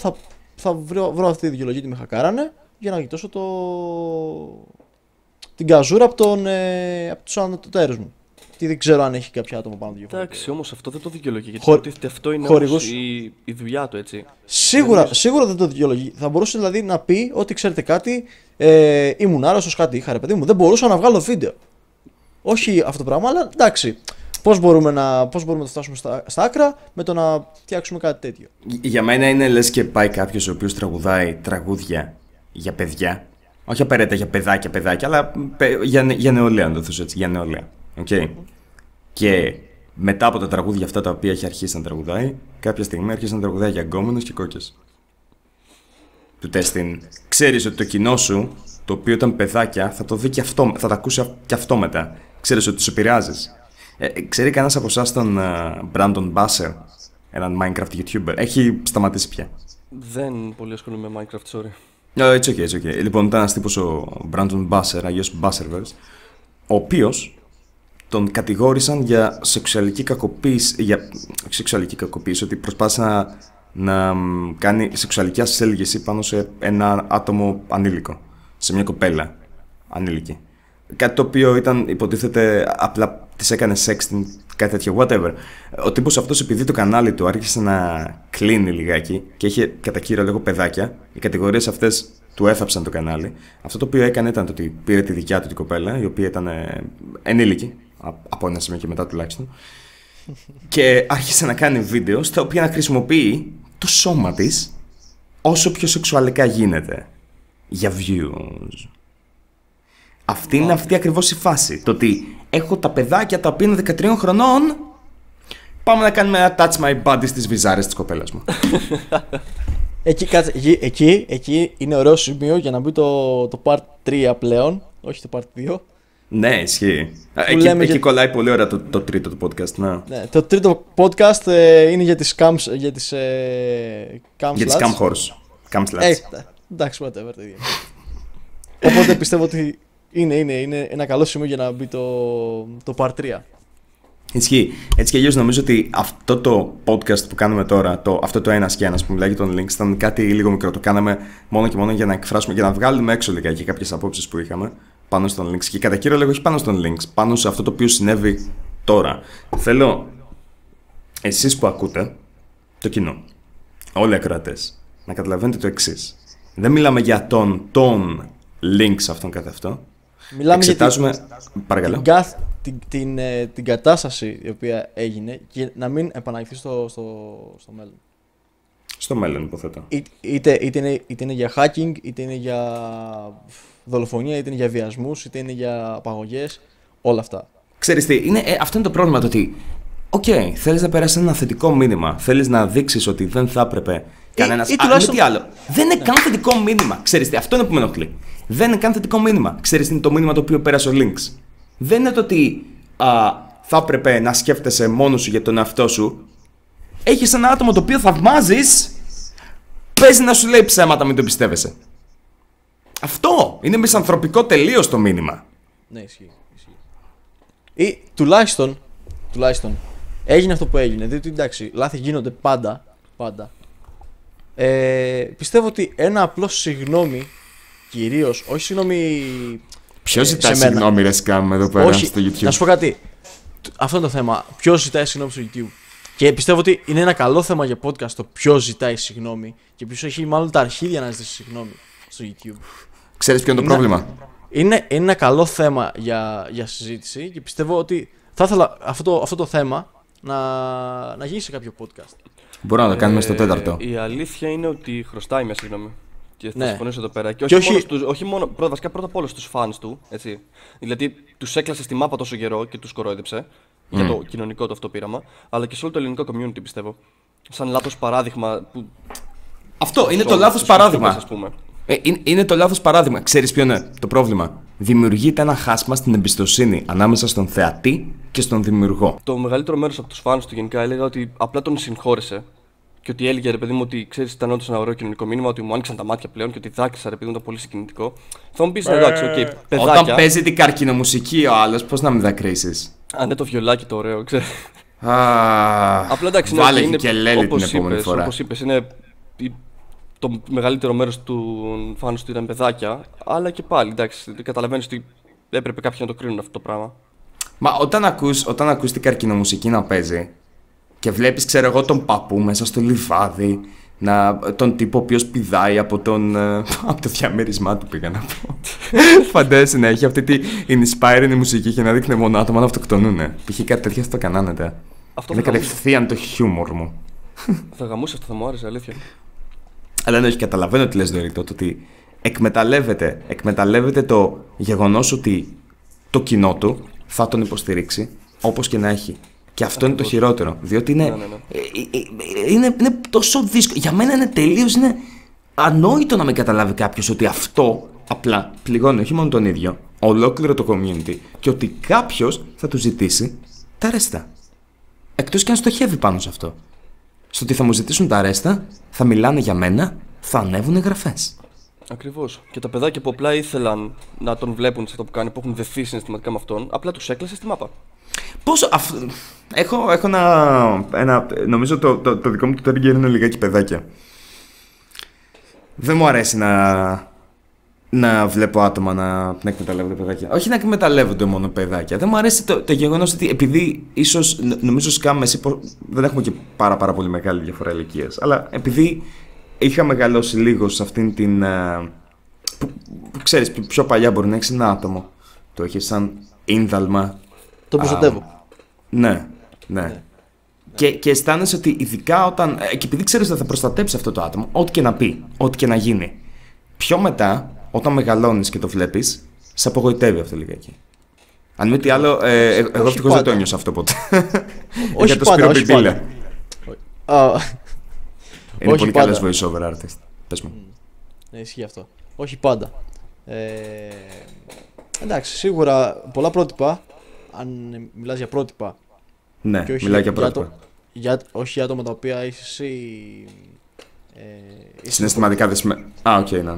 θα βρω αυτή τη δικαιολογία ότι με χακάρανε για να γλιτώσω την καζούρα από τους ανωτέρους μου. Τι δεν ξέρω αν έχει κάποια άτομα πάνω του. Εντάξει, όμως αυτό δεν το δικαιολογεί. Γιατί αυτό είναι όμως η δουλειά του, έτσι. Σίγουρα δεν το δικαιολογεί. Θα μπορούσε δηλαδή να πει ότι ξέρετε κάτι, ήμουν άρρωστος, κάτι είχα ρε παιδί μου. Δεν μπορούσα να βγάλω βίντεο. Όχι αυτό το πράγμα, αλλά εντάξει. Πώς μπορούμε να φτάσουμε στα άκρα με το να φτιάξουμε κάτι τέτοιο. Για μένα είναι λες και πάει κάποιος ο οποίος τραγουδάει τραγούδια για παιδιά. Όχι απαραίτητα για παιδάκια, αλλά για νεολαία, να το θέσω έτσι. Για νεολαία. Okay. Mm-hmm. Και μετά από τα τραγούδια αυτά τα οποία έχει αρχίσει να τραγουδάει, κάποια στιγμή άρχισε να τραγουδάει για γκόμενους και κόκκες. Του τέστην. Ξέρεις ότι το κοινό σου, το οποίο ήταν παιδάκια, θα το δει και αυτό, θα τα ακούσει και αυτό μετά. Ξέρεις ότι τους επηρεάζεις. Ξέρει κανένας από εσάς τον Brandon Basser, έναν Minecraft YouTuber? Έχει σταματήσει πια. Δεν πολύ ασχολούμαι με Minecraft, sorry. It's okay, it's okay. Λοιπόν, ήταν ένας τύπος ο Brandon Basser, αγίος Basserverse, ο οποίος τον κατηγόρησαν για σεξουαλική κακοποίηση, ότι προσπάθησε να κάνει σεξουαλική ασέλγηση πάνω σε ένα άτομο ανήλικο, σε μια κοπέλα ανήλικη. Κάτι το οποίο ήταν, υποτίθεται, απλά της έκανε sexting, κάτι τέτοιο, whatever. Ο τύπος αυτός, επειδή το κανάλι του άρχισε να κλείνει λιγάκι και είχε κατά κύριο λόγο παιδάκια, οι κατηγορίες αυτές του έθαψαν το κανάλι. Αυτό το οποίο έκανε ήταν το ότι πήρε τη δικιά του την κοπέλα, η οποία ήταν ενήλικη, από ένα σημείο και μετά τουλάχιστον, και άρχισε να κάνει βίντεο στα οποία να χρησιμοποιεί το σώμα της όσο πιο σεξουαλικά γίνεται για views. Αυτή είναι αυτή ακριβώς η φάση. Το ότι έχω τα παιδάκια τα οποία είναι 13 χρονών, πάμε να κάνουμε ένα touch my body στις βυζάρες της κοπέλας μου. Εκεί είναι ωραίο σημείο για να μπει το part 3 πλέον, όχι το part 2. Ναι, ισχύει. Εκεί κολλάει πολύ ωραία το τρίτο του podcast. Να. Ναι, το τρίτο podcast είναι για τις cams. Για τις cam horse. Cam sluts. Εντάξει, whatever. Οπότε πιστεύω ότι είναι ένα καλό σημείο για να μπει το part 3. Ισχύει. Έτσι κι αλλιώς νομίζω ότι αυτό το podcast που κάνουμε τώρα, αυτό το ένας και ένας που μιλάει για τον Lynx, ήταν κάτι λίγο μικρό. Το κάναμε μόνο και μόνο για να εκφράσουμε, για να βγάλουμε έξω λιγάκι κάποιες απόψεις που είχαμε πάνω στον Lynx. Και κατά κύριο λόγο, όχι πάνω στον Lynx, πάνω σε αυτό το οποίο συνέβη τώρα. Θέλω εσείς που ακούτε, το κοινό, όλοι οι ακροατές, να καταλαβαίνετε το εξής. Δεν μιλάμε για τον Lynx αυτόν καθ' αυτό. Μιλάμε εξετάζουμε την κατάσταση η οποία έγινε και να μην επαναληφθεί στο μέλλον. Στο μέλλον, υποθέτω. Είτε είναι για hacking, είτε είναι για δολοφονία, είτε είναι για βιασμούς, είτε είναι για απαγωγές, όλα αυτά. Ξέρεις τι, αυτό είναι το πρόβλημα, το ότι θέλεις να περάσεις ένα θετικό μήνυμα, θέλεις να δείξεις ότι δεν θα έπρεπε κανένας τουλάχιστον τι άλλο. Δεν είναι καν θετικό μήνυμα, ξέρεις τι, αυτό είναι που με ενοχλεί. Δεν είναι καν θετικό μήνυμα. Ξέρεις τι είναι το μήνυμα το οποίο πέρασε ο Lynx? Δεν είναι το ότι θα έπρεπε να σκέφτεσαι μόνος σου για τον εαυτό σου. έχεις ένα άτομο το οποίο θαυμάζεις, παίζει να σου λέει ψέματα, μην το πιστεύεσαι. Αυτό είναι μισανθρωπικό τελείως το μήνυμα. Ναι, ισχύει. Ή τουλάχιστον έγινε αυτό που έγινε. Διότι εντάξει, λάθη γίνονται πάντα. Πιστεύω ότι ένα απλό συγγνώμη, κυρίως, όχι συγγνώμη. Ποιος ζητάει συγγνώμη, ρε Σκάμ, εδώ πέρα στο YouTube? Να σου πω κάτι. Αυτό είναι το θέμα. Ποιος ζητάει συγγνώμη στο YouTube. Και πιστεύω ότι είναι ένα καλό θέμα για podcast το ποιος ζητάει συγγνώμη και ποιος έχει μάλλον τα αρχίδια να ζητήσει συγγνώμη στο YouTube. Ξέρεις ποιο είναι το πρόβλημα? Είναι ένα καλό θέμα για συζήτηση και πιστεύω ότι θα ήθελα αυτό το θέμα να γίνει σε κάποιο podcast. Μπορούμε να το κάνουμε στο τέταρτο. Η αλήθεια είναι ότι χρωστάει μια συγγνώμη. Και θα συμφωνήσω εδώ πέρα. Και όχι μόνο πρώτα απ' όλα στους φανς του. Έτσι. Δηλαδή τους έκλασε στη μάπα τόσο καιρό και τους κορόιδεψε για το κοινωνικό του αυτό πείραμα. Αλλά και σε όλο το ελληνικό community, πιστεύω. Σαν λάθος παράδειγμα. Που... Αυτό είναι το λάθος παράδειγμα. Ας πούμε. Είναι το λάθος παράδειγμα. Ξέρεις ποιο είναι το πρόβλημα? Δημιουργείται ένα χάσμα στην εμπιστοσύνη ανάμεσα στον θεατή και στον δημιουργό. Το μεγαλύτερο μέρος από τους φανς του γενικά έλεγα ότι απλά τον συγχώρεσε. Και ότι έλεγε, ρε παιδί μου, ότι ξέρεις, ήταν όντως ένα ωραίο κοινωνικό μήνυμα, ότι μου άνοιξαν τα μάτια πλέον και ότι δάκρυσα, ρε παιδί μου, ήταν πολύ συγκινητικό. Θα μου πεις, εντάξει, οκ, παιδάκια. Όταν παίζει την καρκινομουσική ο άλλος, πώς να μην δακρύσεις? Α, ναι, το βιολάκι το ωραίο, ξέρεις. Απλά εντάξει, ναι, βάλε και λέλη την επόμενη φορά. Όπως είπες, είναι το μεγαλύτερο μέρος του φάνους του ήταν παιδάκια, αλλά και πάλι, εντάξει, καταλαβαίνεις ότι έπρεπε κάποιοι να το κρίνουν αυτό το πράγμα. Μα όταν ακούς την καρκινομουσική να παίζει. Και βλέπεις, ξέρω εγώ, τον παππού μέσα στο λιβάδι, τον τύπο ο οποίος πηδάει από το διαμέρισμά του, πήγα να πω. Φαντάζεσαι να έχει αυτή την inspiring μουσική και να δείχνει μόνο άτομα να αυτοκτονούνε. Π.χ. κάτι τέτοιο θα το κανάνετε. Είναι κατευθείαν το χιούμορ μου. Θα γαμούσε αυτό, θα μου άρεσε, αλήθεια. Αλλά ναι, όχι, καταλαβαίνω τι λες, Δωρίτο, ότι εκμεταλλεύεται το γεγονός ότι το κοινό του θα τον υποστηρίξει, όπως και να έχει. Και αυτό είναι το χειρότερο, διότι είναι τόσο δύσκολο. Για μένα είναι τελείως, είναι ανόητο να με καταλάβει κάποιος ότι αυτό απλά πληγώνει όχι μόνο τον ίδιο, ολόκληρο το community, και ότι κάποιος θα του ζητήσει τα ρέστα. Εκτός και αν στοχεύει πάνω σε αυτό. Στο ότι θα μου ζητήσουν τα ρέστα, θα μιλάνε για μένα, θα ανέβουν εγγραφές. Ακριβώς. Και τα παιδάκια που απλά ήθελαν να τον βλέπουν σε αυτό που κάνει, που έχουν δεθεί συναισθηματικά με αυτόν, απλά τους έκλασε στη μάπα. Πόσο. Έχω ένα. Νομίζω το δικό μου το trigger είναι λιγάκι παιδάκια. Δεν μου αρέσει να βλέπω άτομα να εκμεταλλεύονται παιδάκια. Όχι να εκμεταλλεύονται μόνο παιδάκια. Δεν μου αρέσει το γεγονός ότι, επειδή ίσως νομίζω Σκάμ, εσύ, δεν έχουμε και πάρα πολύ μεγάλη διαφορά ηλικίας, αλλά επειδή είχα μεγαλώσει λίγο σε αυτήν την. Που ξέρεις, πιο παλιά μπορεί να έχεις ένα άτομο. Το έχεις σαν ίνδαλμα. Το προστατεύω. Ναι. Και αισθάνεσαι ότι, ειδικά όταν. Και επειδή ξέρεις ότι θα προστατέψει αυτό το άτομο, ό,τι και να πει, ό,τι και να γίνει. Πιο μετά, όταν μεγαλώνεις και το βλέπεις, σε απογοητεύει αυτό λιγάκι. Αν μη τι άλλο, εγώ ευτυχώς δεν το ένιωσα αυτό ποτέ. Όχι πάντα, όχι πάντα. Είναι πολύ καλές voice-over artist. Πες μου. Ναι, ισχύει αυτό. Όχι πάντα. Εντάξει, σίγουρα πολλά πρότυπα. Αν μιλάς για πρότυπα. Ναι, μιλάω για πρότυπα. Όχι για άτομα τα οποία είσαι εσύ. Συναισθηματικά δεσμεύεσαι. Ναι.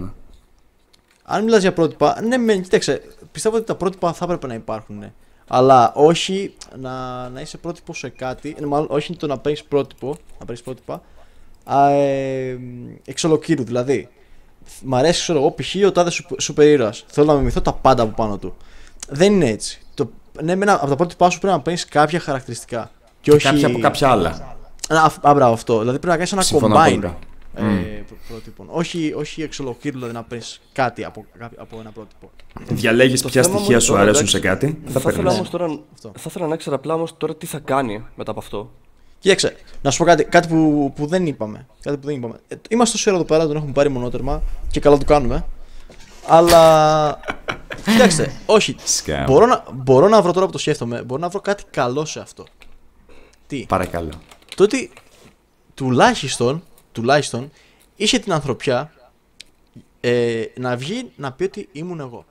Αν μιλάς για πρότυπα. Ναι, κοιτάξτε, πιστεύω ότι τα πρότυπα θα έπρεπε να υπάρχουν. Ναι. Αλλά όχι να είσαι πρότυπο σε κάτι. Μάλλον όχι το να παίρνεις πρότυπα. Εξ ολοκλήρου, δηλαδή. Μ' αρέσει, ξέρω εγώ, π.χ. ο τάδε σούπερ ήρωας. Θέλω να μιμηθώ τα πάντα από πάνω του. Δεν είναι έτσι. Ναι, από τα πρότυπά σου πρέπει να παίρνεις κάποια χαρακτηριστικά. Και όχι... Κάποια από κάποια άλλα. Μπράβο, αυτό. Δηλαδή πρέπει να κάνεις ένα combine πρότυπων. Όχι εξ ολοκλήρου, δηλαδή να παίρνεις κάτι από ένα πρότυπο. Διαλέγεις ποια στοιχεία σου αρέσουν σε κάτι. Θα ήθελα να ξέρω απλά όμως τώρα τι θα κάνει μετά από αυτό. Κοίταξε, να σου πω κάτι που δεν είπαμε. Είμαστε τόσο ώρα εδώ πέρα, τον έχουμε πάρει μονότερμα και καλά το κάνουμε. Αλλά. Κοιτάξτε, όχι. Μπορώ να βρω τώρα που το σκέφτομαι, μπορώ να βρω κάτι καλό σε αυτό. Τι? Παρακαλώ. Το ότι τουλάχιστον είχε την ανθρωπιά να βγει να πει ότι ήμουν εγώ.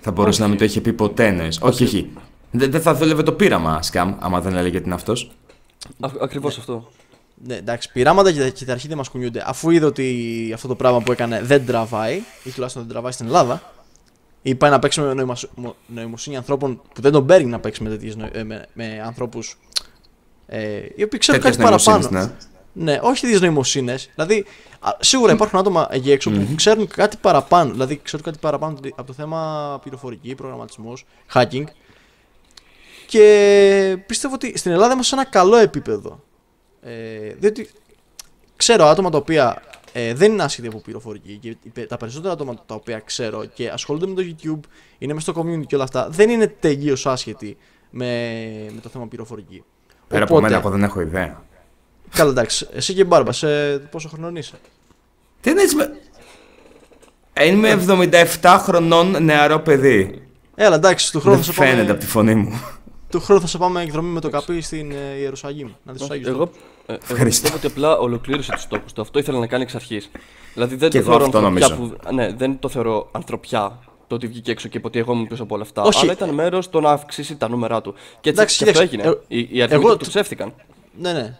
Θα μπορούσε να μην το είχε πει ποτέ, ναι. Όχι. Δεν θα δούλευε το πείραμα, Σκάμ, άμα δεν έλεγε ότι είναι αυτός. Ακριβώς ναι. Αυτό. Ναι, εντάξει, πειράματα και κυταρχοί δεν μας κουνιούνται. Αφού είδε ότι αυτό το πράγμα που έκανε δεν τραβάει, ή τουλάχιστον δεν τραβάει στην Ελλάδα, ή πάει να παίξει με νοημοσύνη ανθρώπων που δεν τον παίρνει να παίξει με ανθρώπους οι οποίοι ξέρουν κάτι παραπάνω. Ναι. Ναι, όχι τις νοημοσύνες. Δηλαδή, σίγουρα υπάρχουν άτομα εκεί έξω που ξέρουν κάτι παραπάνω. Δηλαδή, ξέρουν κάτι παραπάνω από το θέμα πληροφορική, προγραμματισμός, hacking. Και πιστεύω ότι στην Ελλάδα είμαστε σε ένα καλό επίπεδο. Διότι ξέρω άτομα τα οποία δεν είναι άσχετοι από πληροφορική και τα περισσότερα άτομα τα οποία ξέρω και ασχολούνται με το YouTube, είναι μέσα στο community και όλα αυτά, δεν είναι τελείως άσχετοι με το θέμα πληροφορική. Πέρα από μένα, εγώ δεν έχω ιδέα. Καλά, εντάξει. Εσύ και Μπάρμπα, πόσο χρονών είσαι? Τι είναι έτσι με... Είμαι 77 χρονών νεαρό παιδί. Έλα, εντάξει, του χρόνου θα σε πάμε... Φαίνεται από τη φωνή μου. Του χρόνου θα σε πάμε εκδρομή με το καπί στην Ιερουσαλήμ. Να δεις τους Άγιους. Εγώ πιστεύω ότι απλά ολοκλήρωσε τους στόχους του. Αυτό ήθελα να κάνει εξ αρχής. Δηλαδή δεν το θεωρώ ανθρωπιά που... Ναι, δεν το θεωρώ ανθρωπιά. Το ότι βγήκε έξω και είπε ότι εγώ ήμουν πίσω από όλα αυτά. Αλλά ήταν μέρος το να αυξήσει τα νούμερά του. Και έτσι αυτό έγινε. Οι αριθμοί του ψεύτηκαν. Ναι, ναι.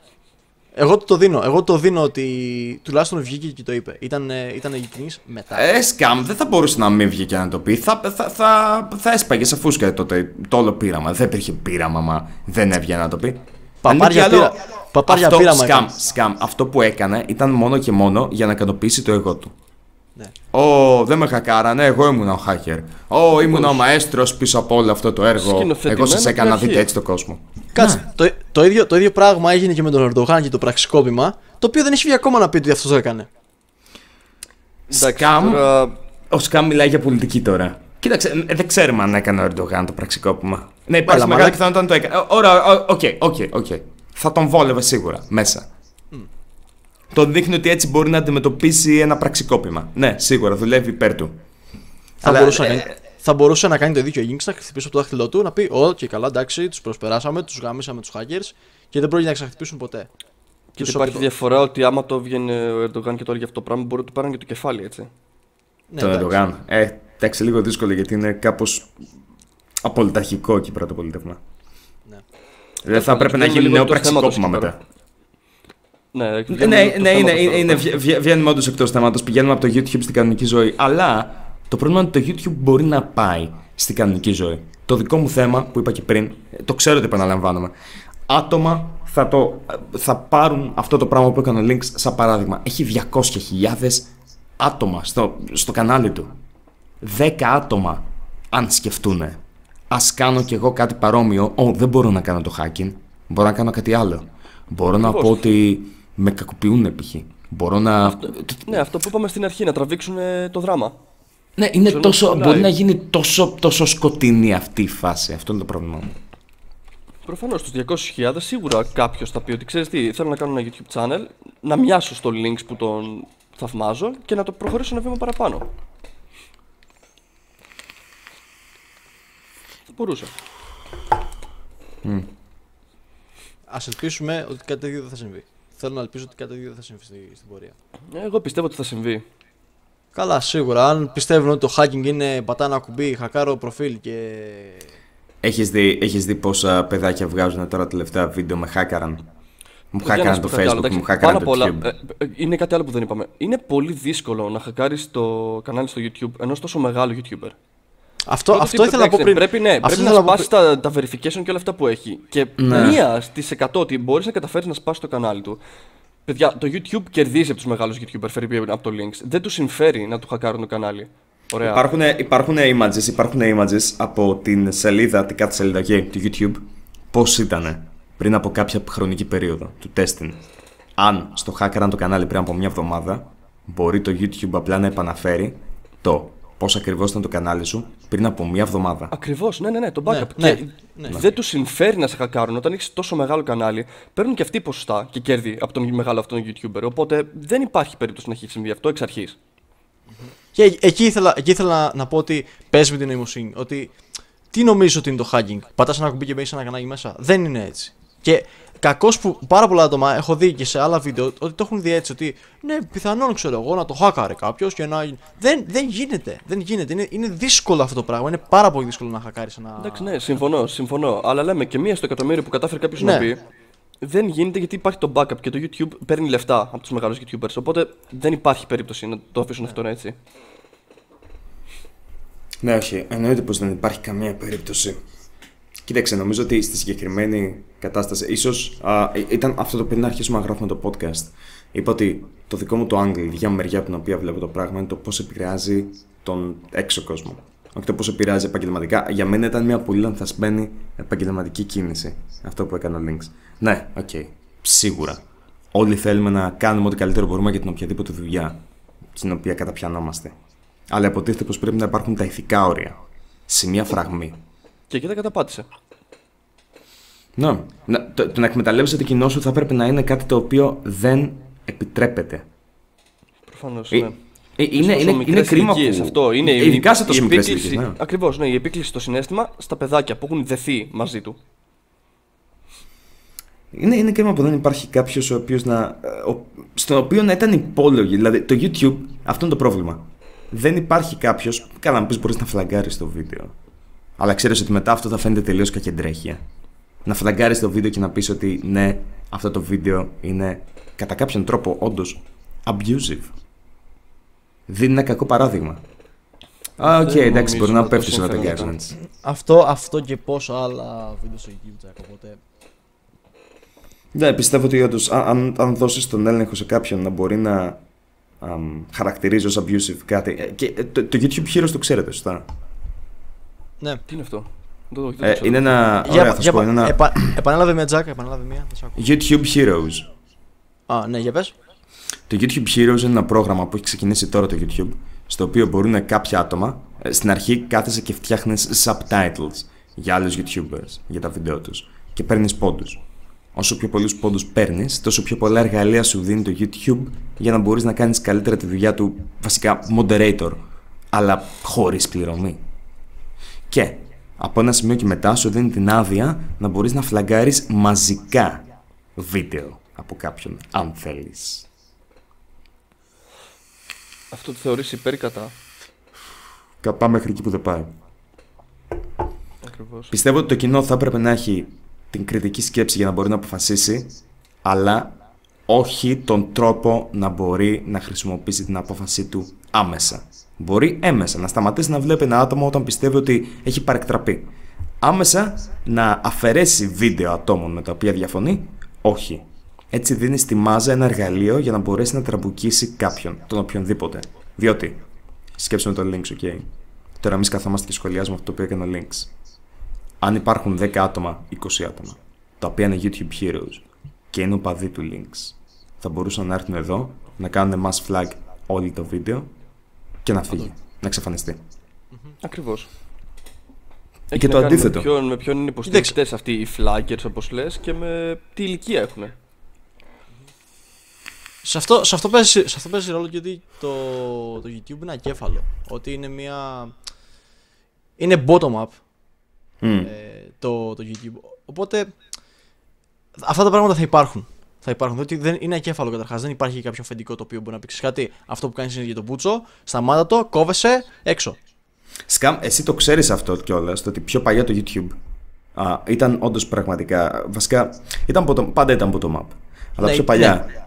Εγώ το δίνω. Εγώ το δίνω ότι τουλάχιστον βγήκε και το είπε. Ήταν ειλικρινής μετά. Σκαμ, δεν θα μπορούσε να μην βγει και να το πει. Θα έσπαγε σε φούσκα τότε το όλο πείραμα. Δεν υπήρχε πείραμα, μα δεν έβγαινε να το πει. Παπάρια πείραμα. Σκαμ. Αυτό που έκανε ήταν μόνο και μόνο για να ικανοποιήσει το εγώ του. Ναι. Δεν με χακάρανε, εγώ ήμουν ο hacker. Ήμουν ο μαέστρος πίσω από όλο αυτό το έργο. Εγώ σας έκανα να δείτε έτσι τον κόσμο. Κάτσε. Το ίδιο πράγμα έγινε και με τον Ερντογάν και το πραξικόπημα. Το οποίο δεν έχει βγει ακόμα να πει ότι αυτό το έκανε. Σκαμ. Ο Σκαμ μιλάει για πολιτική τώρα. Κοίταξε, δεν ξέρουμε αν έκανε ο Ερντογάν το πραξικόπημα. Ναι, υπάρχει μεγάλη πιθανότητα να το έκανε. Ωραία, οκ. Θα τον βόλευε σίγουρα μέσα. Το δείχνει ότι έτσι μπορεί να αντιμετωπίσει ένα πραξικόπημα. Ναι, σίγουρα, δουλεύει υπέρ του. Θα μπορούσε να κάνει το ίδιο ο Γιγκς, να χτυπήσει από το δάχτυλό του, να πει: και καλά, εντάξει, τους προσπεράσαμε, τους γάμισαμε τους hackers και δεν πρόκειται να ξαναχτυπήσουν ποτέ. Και υπάρχει διαφορά ότι άμα το βγαίνει ο Ερντογάν και το έλεγε αυτό το πράγμα, μπορεί να του πάρουν και το κεφάλι, έτσι. Ναι, τον Ερντογάν. Εντάξει, λίγο δύσκολο γιατί είναι κάπως απολυταρχικό εκεί πέρα το πολίτευμα. Ναι. Δηλαδή θα πρέπει να γίνει νέο πραξικόπημα μετά. Ναι, βγαίνουμε όντως εκτός θέματος, πηγαίνουμε από το YouTube στην κανονική ζωή. Αλλά το πρόβλημα είναι ότι το YouTube μπορεί να πάει στην κανονική ζωή. Το δικό μου θέμα που είπα και πριν, το ξέρω ότι επαναλαμβάνομαι. Άτομα θα πάρουν αυτό το πράγμα που έκανε ο Lynx σαν παράδειγμα. Έχει 200.000 άτομα στο κανάλι του. 10 άτομα αν σκεφτούνε. Ας κάνω κι εγώ κάτι παρόμοιο. Δεν μπορώ να κάνω το hacking. Μπορώ να κάνω κάτι άλλο. Μπορώ να πω ότι... Με κακοποιούν π.χ. Μπορώ να. Ναι, αυτό που είπαμε στην αρχή, να τραβήξουν το δράμα. Ναι, είναι τόσο, μπορεί να γίνει τόσο σκοτεινή αυτή η φάση. Αυτό είναι το πρόβλημα μου. Προφανώς, στους 200.000 σίγουρα κάποιος θα πει ότι ξέρεις τι, θέλω να κάνω ένα YouTube channel, να μοιάσω στο Lynx που τον θαυμάζω και να το προχωρήσω ένα βήμα παραπάνω. Θα μπορούσα. Ας ελπίσουμε ότι κάτι τέτοιο δεν θα συμβεί. Θέλω να ελπίζω ότι κάτι τέτοιο δεν θα συμβεί στην πορεία. Εγώ πιστεύω ότι θα συμβεί. Καλά, σίγουρα. Αν πιστεύουν ότι το hacking είναι πατάνα κουμπί, χακάρω προφίλ και. Έχεις δει πόσα παιδάκια βγάζουν τώρα τελευταία βίντεο με χάκαραν. Μου χάκαραν το Facebook, μου χάκαραν το YouTube. Είναι κάτι άλλο που δεν είπαμε. Είναι πολύ δύσκολο να χακάρεις το κανάλι στο YouTube ενός τόσο μεγάλου YouTuber. Αυτό ήθελα να πω πριν. Πρέπει να σπάσεις τα verification και όλα αυτά που έχει. Και 1% ότι μπορείς να καταφέρεις να σπάσεις το κανάλι του. Παιδιά, το YouTube κερδίζει από τους μεγάλους YouTuber, φέρει από το Lynx. Δεν τους συμφέρει να του χακάρουν το κανάλι. Ωραία. Υπάρχουν images από την σελίδα, την κάθε σελίδα εκεί, του YouTube, πώς ήτανε πριν από κάποια χρονική περίοδο του testing. Αν στο χάκαραν το κανάλι πριν από μια εβδομάδα, μπορεί το YouTube απλά να επαναφέρει το. Πώς ακριβώς ήταν το κανάλι σου πριν από μία εβδομάδα. Ακριβώς, ναι, το backup. Ναι. Δεν του συμφέρει να σε χακάρουν. Όταν έχεις τόσο μεγάλο κανάλι, παίρνουν και αυτοί ποσοστά και κέρδη από τον μεγάλο αυτόν YouTuber. Οπότε δεν υπάρχει περίπτωση να έχει συμβεί αυτό εξ αρχής. Και εκεί ήθελα να πω ότι πες με την νοημοσύνη. Ότι τι νομίζεις ότι είναι το hacking? Πατάς ένα κουμπί και μπαίνεις ένα κανάλι μέσα. Δεν είναι έτσι. Και κακώς που πάρα πολλά άτομα έχω δει και σε άλλα βίντεο ότι το έχουν δει έτσι, ότι ναι, πιθανόν ξέρω εγώ να το χάκαρε κάποιος και να. Δεν γίνεται. Είναι δύσκολο αυτό το πράγμα. Είναι πάρα πολύ δύσκολο να χακάρεις ένα. Εντάξει, ναι, συμφωνώ. Αλλά λέμε και 1 στο εκατομμύριο που κατάφερε κάποιος να πει. δεν γίνεται γιατί υπάρχει το backup και το YouTube παίρνει λεφτά από τους μεγάλους YouTubers. Οπότε δεν υπάρχει περίπτωση να το αφήσουν αυτόν έτσι. Ναι, όχι. Εννοείται πως δεν υπάρχει καμία περίπτωση. Κοίταξε, νομίζω ότι στη συγκεκριμένη κατάσταση, ίσως ήταν αυτό το πριν να αρχίσουμε να γράφουμε το podcast. Είπα ότι το δικό μου το angle, η διά μου μεριά από την οποία βλέπω το πράγμα, είναι το πώς επηρεάζει τον έξω κόσμο. Όχι το πώς επηρεάζει επαγγελματικά. Για μένα ήταν μια πολύ λανθασμένη επαγγελματική κίνηση αυτό που έκανε ο Lynx. Ναι, οκ. Okay. Σίγουρα. Όλοι θέλουμε να κάνουμε ό,τι καλύτερο μπορούμε για την οποιαδήποτε δουλειά στην οποία καταπιανόμαστε. Αλλά υποτίθεται πως πρέπει να υπάρχουν τα ηθικά όρια. Σε μια φραγμή. Και εκεί τα καταπάτησε. Ναι. Το να εκμεταλλεύεσαι το κοινό σου θα πρέπει να είναι κάτι το οποίο δεν επιτρέπεται. Προφανώς. Ναι. Είναι κρίμα που... αυτό. Είναι ειδικά σε τόσο μικρές ηλικίες. Ναι. Ακριβώς, ναι, η επίκληση στο συναίσθημα στα παιδάκια που έχουν δεθεί μαζί του. Είναι κρίμα που δεν υπάρχει κάποιος στον οποίο να ήταν υπόλογοι. Δηλαδή το YouTube, αυτό είναι το πρόβλημα. Δεν υπάρχει κάποιος. Καλά, να πεις μπορείς να φλαγκάρεις το βίντεο. Αλλά ξέρεις ότι μετά αυτό θα φαίνεται τελείως κακεντρέχεια. Να φλαγκάρεις το βίντεο και να πεις ότι ναι, αυτό το βίντεο είναι κατά κάποιον τρόπο όντως abusive. Δίνει ένα κακό παράδειγμα. Α, οκ, εντάξει, μπορεί να πέφτει σε ένα τέτοιο argument. Αυτό και πόσα άλλα βίντεο στο YouTube, οπότε. Ναι, πιστεύω ότι όντως, αν δώσεις τον έλεγχο σε κάποιον να μπορεί να χαρακτηρίζει ως abusive κάτι. Και το YouTube Heroes το ξέρετε, σωστά. Ναι. Τι είναι αυτό? Είναι ένα. Ωραία, θα σου πω. Επανέλαβε μια τζάκα, YouTube Heroes. Α, ναι, για πες. Το YouTube Heroes είναι ένα πρόγραμμα που έχει ξεκινήσει τώρα το YouTube, στο οποίο μπορούν κάποια άτομα. Στην αρχή κάθεσαι και φτιάχνεις subtitles για άλλους YouTubers, για τα βίντεο τους. Και παίρνεις πόντους. Όσο πιο πολλούς πόντους παίρνεις, τόσο πιο πολλά εργαλεία σου δίνει το YouTube για να μπορείς να κάνεις καλύτερα τη δουλειά του, βασικά moderator, αλλά χωρίς πληρωμή. Και από ένα σημείο και μετά σου δίνει την άδεια να μπορείς να φλαγκάρεις μαζικά βίντεο από κάποιον, αν θέλεις. Αυτό το θεωρείς υπέρ κατά? Καπά μέχρι εκεί που δεν πάει. Ακριβώς. Πιστεύω ότι το κοινό θα έπρεπε να έχει την κριτική σκέψη για να μπορεί να αποφασίσει, αλλά όχι τον τρόπο να μπορεί να χρησιμοποιήσει την απόφασή του άμεσα. Μπορεί έμεσα να σταματήσει να βλέπει ένα άτομο όταν πιστεύει ότι έχει παρεκτραπεί. Άμεσα να αφαιρέσει βίντεο ατόμων με τα οποία διαφωνεί, όχι. Έτσι δίνει στη μάζα ένα εργαλείο για να μπορέσει να τραμπουκίσει κάποιον, τον οποιονδήποτε. Διότι, σκέψτε με το Lynx, ok. Τώρα εμείς καθόμαστε και σχολιάζουμε αυτό που έκανε ο Lynx. Αν υπάρχουν 10 άτομα, 20 άτομα, τα οποία είναι YouTube Heroes και είναι οπαδοί του Lynx, θα μπορούσαν να έρθουν εδώ, να κάνουν mass flag όλο το βίντεο και να φύγει, να εξαφανιστεί. Ακριβώς. Και το αντίθετο. Με ποιον είναι υποστηρικτές αυτοί οι flaggers, όπως λες, και με τι ηλικία έχουν. Σε αυτό παίζει ρόλο και ότι το YouTube είναι ακέφαλο. Ότι είναι μια. Είναι bottom up το YouTube. Οπότε αυτά τα πράγματα θα υπάρχουν. Διότι δεν είναι ακέφαλο καταρχάς. Δεν υπάρχει κάποιο αφεντικό το οποίο μπορεί να πει κάτι. Αυτό που κάνεις είναι για τον μπούτσο. Σταμάτα το, κόβεσαι έξω. Σκαμ, εσύ το ξέρεις αυτό κιόλας. Το ότι πιο παλιά το YouTube ήταν όντως πραγματικά. Βασικά πάντα ήταν bottom up. Αλλά ναι, πιο παλιά. Ναι.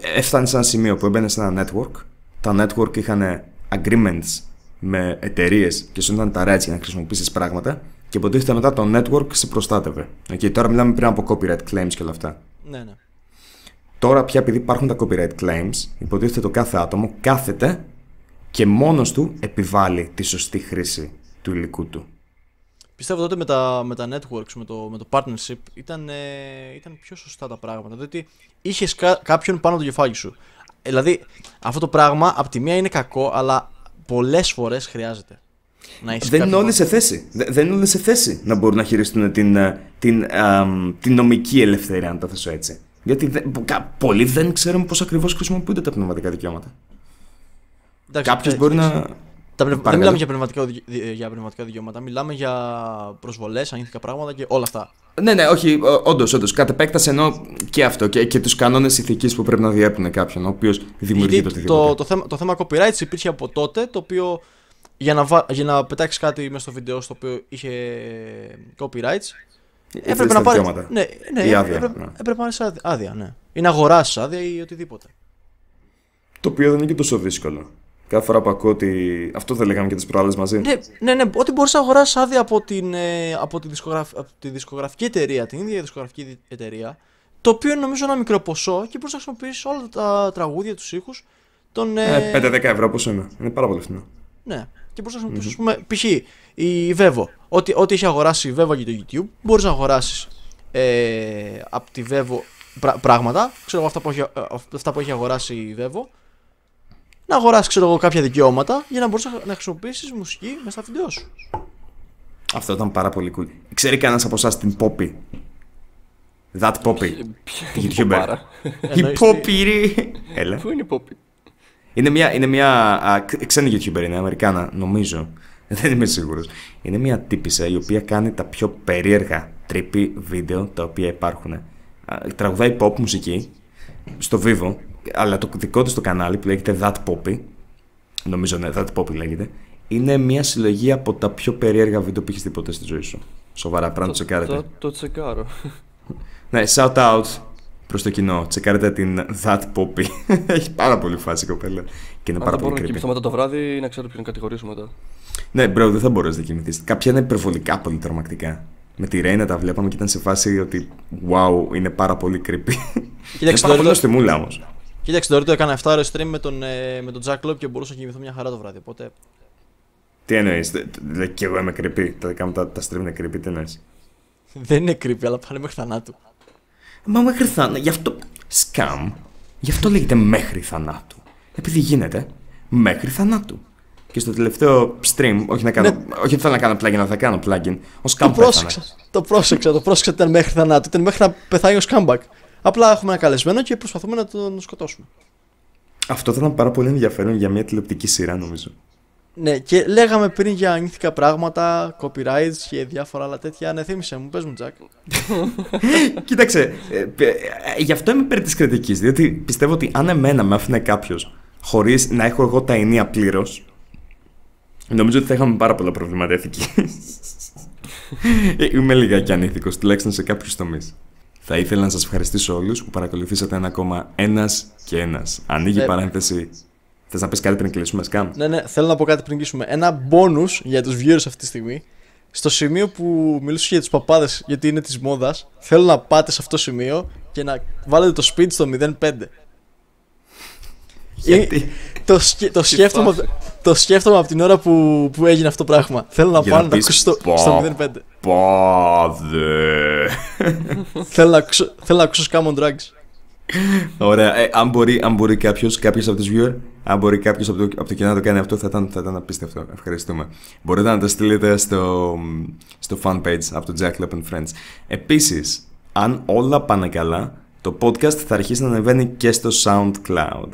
Έφτανε σε ένα σημείο που έμπαινε σε ένα network. Τα network είχαν agreements με εταιρείες και σου ήταν τα rights για να χρησιμοποιήσεις πράγματα. Και υποτίθεται μετά το network σε προστάτευε. Okay, τώρα μιλάμε πριν από copyright claims και όλα αυτά. Ναι, ναι. Τώρα πια επειδή υπάρχουν τα copyright claims, υποτίθεται το κάθε άτομο κάθεται και μόνος του επιβάλλει τη σωστή χρήση του υλικού του. Πιστεύω τότε με τα networks, με το partnership, ήταν πιο σωστά τα πράγματα. Δηλαδή είχες κάποιον πάνω το κεφάλι σου. Δηλαδή αυτό το πράγμα από τη μία είναι κακό, αλλά πολλές φορές χρειάζεται να είσαι. Δεν είναι όλοι σε θέση. Δεν είναι όλοι σε θέση να μπορούν να χειριστούν την νομική ελευθερία, αν το θέσω έτσι. Γιατί πολλοί δεν ξέρουν πώς ακριβώς χρησιμοποιούνται τα πνευματικά δικαιώματα. Κάποιος μπορεί να... Δεν μιλάμε για πνευματικά δικαιώματα, μιλάμε για προσβολές, ανήθικα πράγματα και όλα αυτά. Ναι, ναι, όχι, όντως. Κατ' επέκταση εννοώ και αυτό και τους κανόνες ηθικής που πρέπει να διέπουν κάποιον, ο οποίος δημιουργεί το οτιδήποτε. Το θέμα copyrights υπήρχε από τότε, το οποίο για να πετάξεις κάτι μέσα στο βίντεο στο οποίο είχε copyrights. Έπρεπε να πάρει. Ναι, άδεια. Έπρεπε να πάρει άδεια, ναι. Ή να αγοράσει άδεια ή οτιδήποτε. Το οποίο δεν είναι και τόσο δύσκολο. Κάθε φορά που ακούω ότι. Αυτό δεν λέγαμε και τις προάλλες μαζί. Ναι. Ότι μπορείς να αγοράσεις άδεια από τη δισκογραφική εταιρεία, την ίδια δισκογραφική εταιρεία. Το οποίο είναι νομίζω ένα μικρό ποσό και μπορείς να χρησιμοποιήσεις όλα τα τραγούδια, τους ήχους. 5-10 ευρώ πόσο είναι. Είναι πάρα πολύ φθηνό. Ναι. Και μπορείς να χρησιμοποιήσεις, π.χ. η Vevo. Ό,τι έχει αγοράσει η Vevo για το YouTube, μπορείς να αγοράσεις από τη Vevo πράγματα. Ξέρω εγώ αυτά που έχει αγοράσει η Vevo. Να αγοράσεις, ξέρω εγώ, κάποια δικαιώματα για να μπορείς να χρησιμοποιήσεις μουσική μέσα στα βίντεο σου. Αυτό ήταν πάρα πολύ cool. Ξέρει κανένας από εσάς την Poppy? That Poppy. Την YouTuber. Η Poppy, ρε. Πού είναι η Poppy? Είναι μια ξένη YouTuber, είναι Αμερικάνα, νομίζω. Δεν είμαι σίγουρος. Είναι μια τύπισσα η οποία κάνει τα πιο περίεργα τρίπη βίντεο τα οποία υπάρχουν. Τραγουδάει pop μουσική στο Vivo. Αλλά το δικό της το κανάλι που λέγεται That Poppy, νομίζω, ναι, That Poppy λέγεται, είναι μια συλλογή από τα πιο περίεργα βίντεο που έχεις δει ποτέ στη ζωή σου. Σοβαρά, πρέπει να το τσεκάρετε. Το τσεκάρω. Ναι, shout out προς το κοινό. Τσεκάρετε την That Poppy. Έχει πάρα πολύ φάση, κοπέλα. Και είναι πάρα πολύ creepy. Αν κοιμηθώ μετά το βράδυ, να ξέρω ποιον να κατηγορήσω μετά. Ναι, bro, δεν θα μπορείς να κοιμηθείς. Κάποια είναι υπερβολικά πολύ τρομακτικά. Με τη Ρέινα τα βλέπαμε και ήταν σε φάση ότι wow, είναι πάρα πολύ creepy. Κοίταξε, πάρα πολύ στιμούλα όμως. Κοίταξε, το Adorito έκανε 7 ώρες stream με τον Jack Lope και μπορούσα να κοιμηθώ μια χαρά το βράδυ. Οπότε. Τι εννοείς? Κι εγώ είμαι creepy. Τα δικά μου τα stream είναι creepy, τι εννοείς? Δεν είναι creepy, αλλά πάνε μέχρι θανάτου. Μα μέχρι θανάτου. Γι' αυτό. Σκάμ. Γι' αυτό λέγεται μέχρι θανάτου. Επειδή γίνεται μέχρι θανάτου. Και στο τελευταίο stream, όχι να κάνω. Ναι. Όχι ότι θέλω να κάνω plugin, αλλά θα κάνω plugin. Ο Scambag. Το πρόσεξα ότι ήταν μέχρι θανάτου. Ήταν μέχρι να πεθάει ο Scambag. Απλά έχουμε ένα καλεσμένο και προσπαθούμε να τον σκοτώσουμε. Αυτό θα ήταν πάρα πολύ ενδιαφέρον για μια τηλεοπτική σειρά, νομίζω. Ναι, και λέγαμε πριν για ανήθικα πράγματα, copyrights και διάφορα άλλα τέτοια. Ναι, θύμισε μου, πες μου, Τζακ. Κοίταξε, γι' αυτό είμαι υπέρ της κριτικής. Διότι πιστεύω ότι αν εμένα με άφηνε κάποιος χωρίς να έχω εγώ τα ενία πλήρως, νομίζω ότι θα είχαμε πάρα πολλά προβλήματα ηθικής. Είμαι λιγάκι ανήθικος, τουλάχιστον σε κάποιους τομείς. Θα ήθελα να σας ευχαριστήσω όλους που παρακολουθήσατε ένα ακόμα ένας και ένας. Ανοίγει παρένθεση. Θες να πεις κάτι πριν κλείσουμε, Σκάμ? Ναι, θέλω να πω κάτι πριν κλείσουμε. Ένα bonus για τους viewers αυτή τη στιγμή. Στο σημείο που μιλούσα για τους παπάδες, γιατί είναι της μόδας, θέλω να πάτε σε αυτό το σημείο και να βάλετε το speed στο 0.5. Γιατί? Το σκέφτομαι από την ώρα που έγινε αυτό το πράγμα. Θέλω να πάω να το ακούσω στο 0.5. Πάδε. Θέλω να ακούσω Scam on Drugs. Ωραία. Αν μπορεί κάποιος από τους viewer, αν μπορεί κάποιος από το κοινό να το κάνει αυτό, θα ήταν απίστευτο. Ευχαριστούμε. Μπορείτε να το στείλετε στο fan page από το Jack Lope and Friends. Επίσης, αν όλα πάνε καλά, το podcast θα αρχίσει να ανεβαίνει και στο SoundCloud.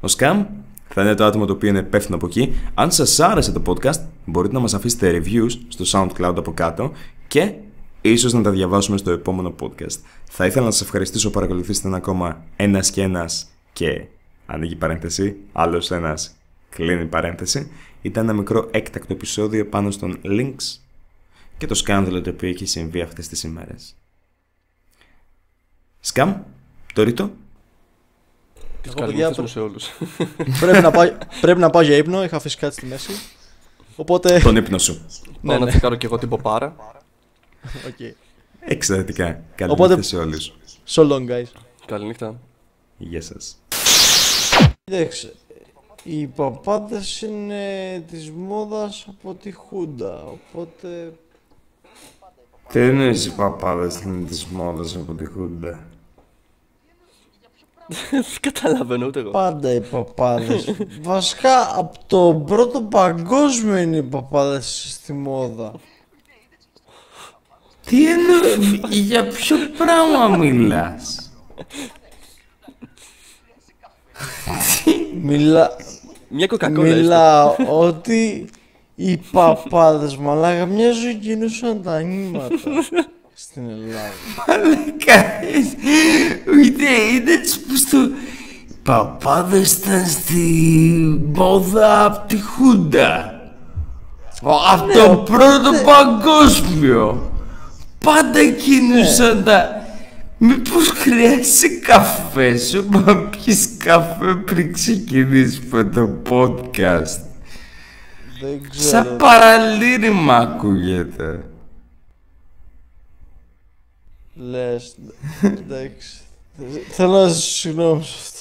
Ο Scam θα είναι το άτομο το οποίο είναι υπεύθυνο από εκεί. Αν σας άρεσε το podcast, μπορείτε να μας αφήσετε reviews στο SoundCloud από κάτω και ίσως να τα διαβάσουμε στο επόμενο podcast. Θα ήθελα να σας ευχαριστήσω που παρακολουθήσατε ένα ακόμα ένας και ένας και ανοίγει παρένθεση, άλλος ένας κλείνει παρένθεση. Ήταν ένα μικρό έκτακτο επεισόδιο πάνω στον Lynx και το σκάνδαλο το οποίο έχει συμβεί αυτές τις ημέρες. Scam, Dorito. Σε όλους. Πρέπει να πάω για ύπνο, είχα αφήσει κάτι στη μέση. Οπότε. Τον ύπνο σου. Ναι, να τσεκάρω κι εγώ την ποπάρα. Okay. Εξαιρετικά. Καληνύχτα σε όλους. So long, guys. Καληνύχτα. Γεια σας. Κοίταξε. Οι παπάτες είναι της μόδας από τη Χούντα. Οπότε. Τι εννοείς οι παπάτες είναι της μόδας από τη Χούντα? Δεν καταλαβαίνω ούτε εγώ. Πάντα οι παπάδες. Βασικά από τον πρώτο παγκόσμιο είναι οι παπάδες στη μόδα. Τι εννοεί, για ποιο πράγμα μιλάς? Μιλάω ότι οι παπάδες μαλάκα μοιάζουν κοινούς τα νήματα. Στην Ελλάδα. Μαλάκα, είδε στο. Παπάδες ήταν στη μόδα από τη Χούντα. Από το πρώτο παγκόσμιο. πάντα κινούσαντα. Μήπως χρειάζεσαι καφέ σου, μα πεις καφέ πριν ξεκινήσεις με το podcast? Δεν ξέρω. Σαν παραλήρημα ακούγεται. Λες, εντάξει. Θέλω να ζητήσω συγγνώμη σε αυτό.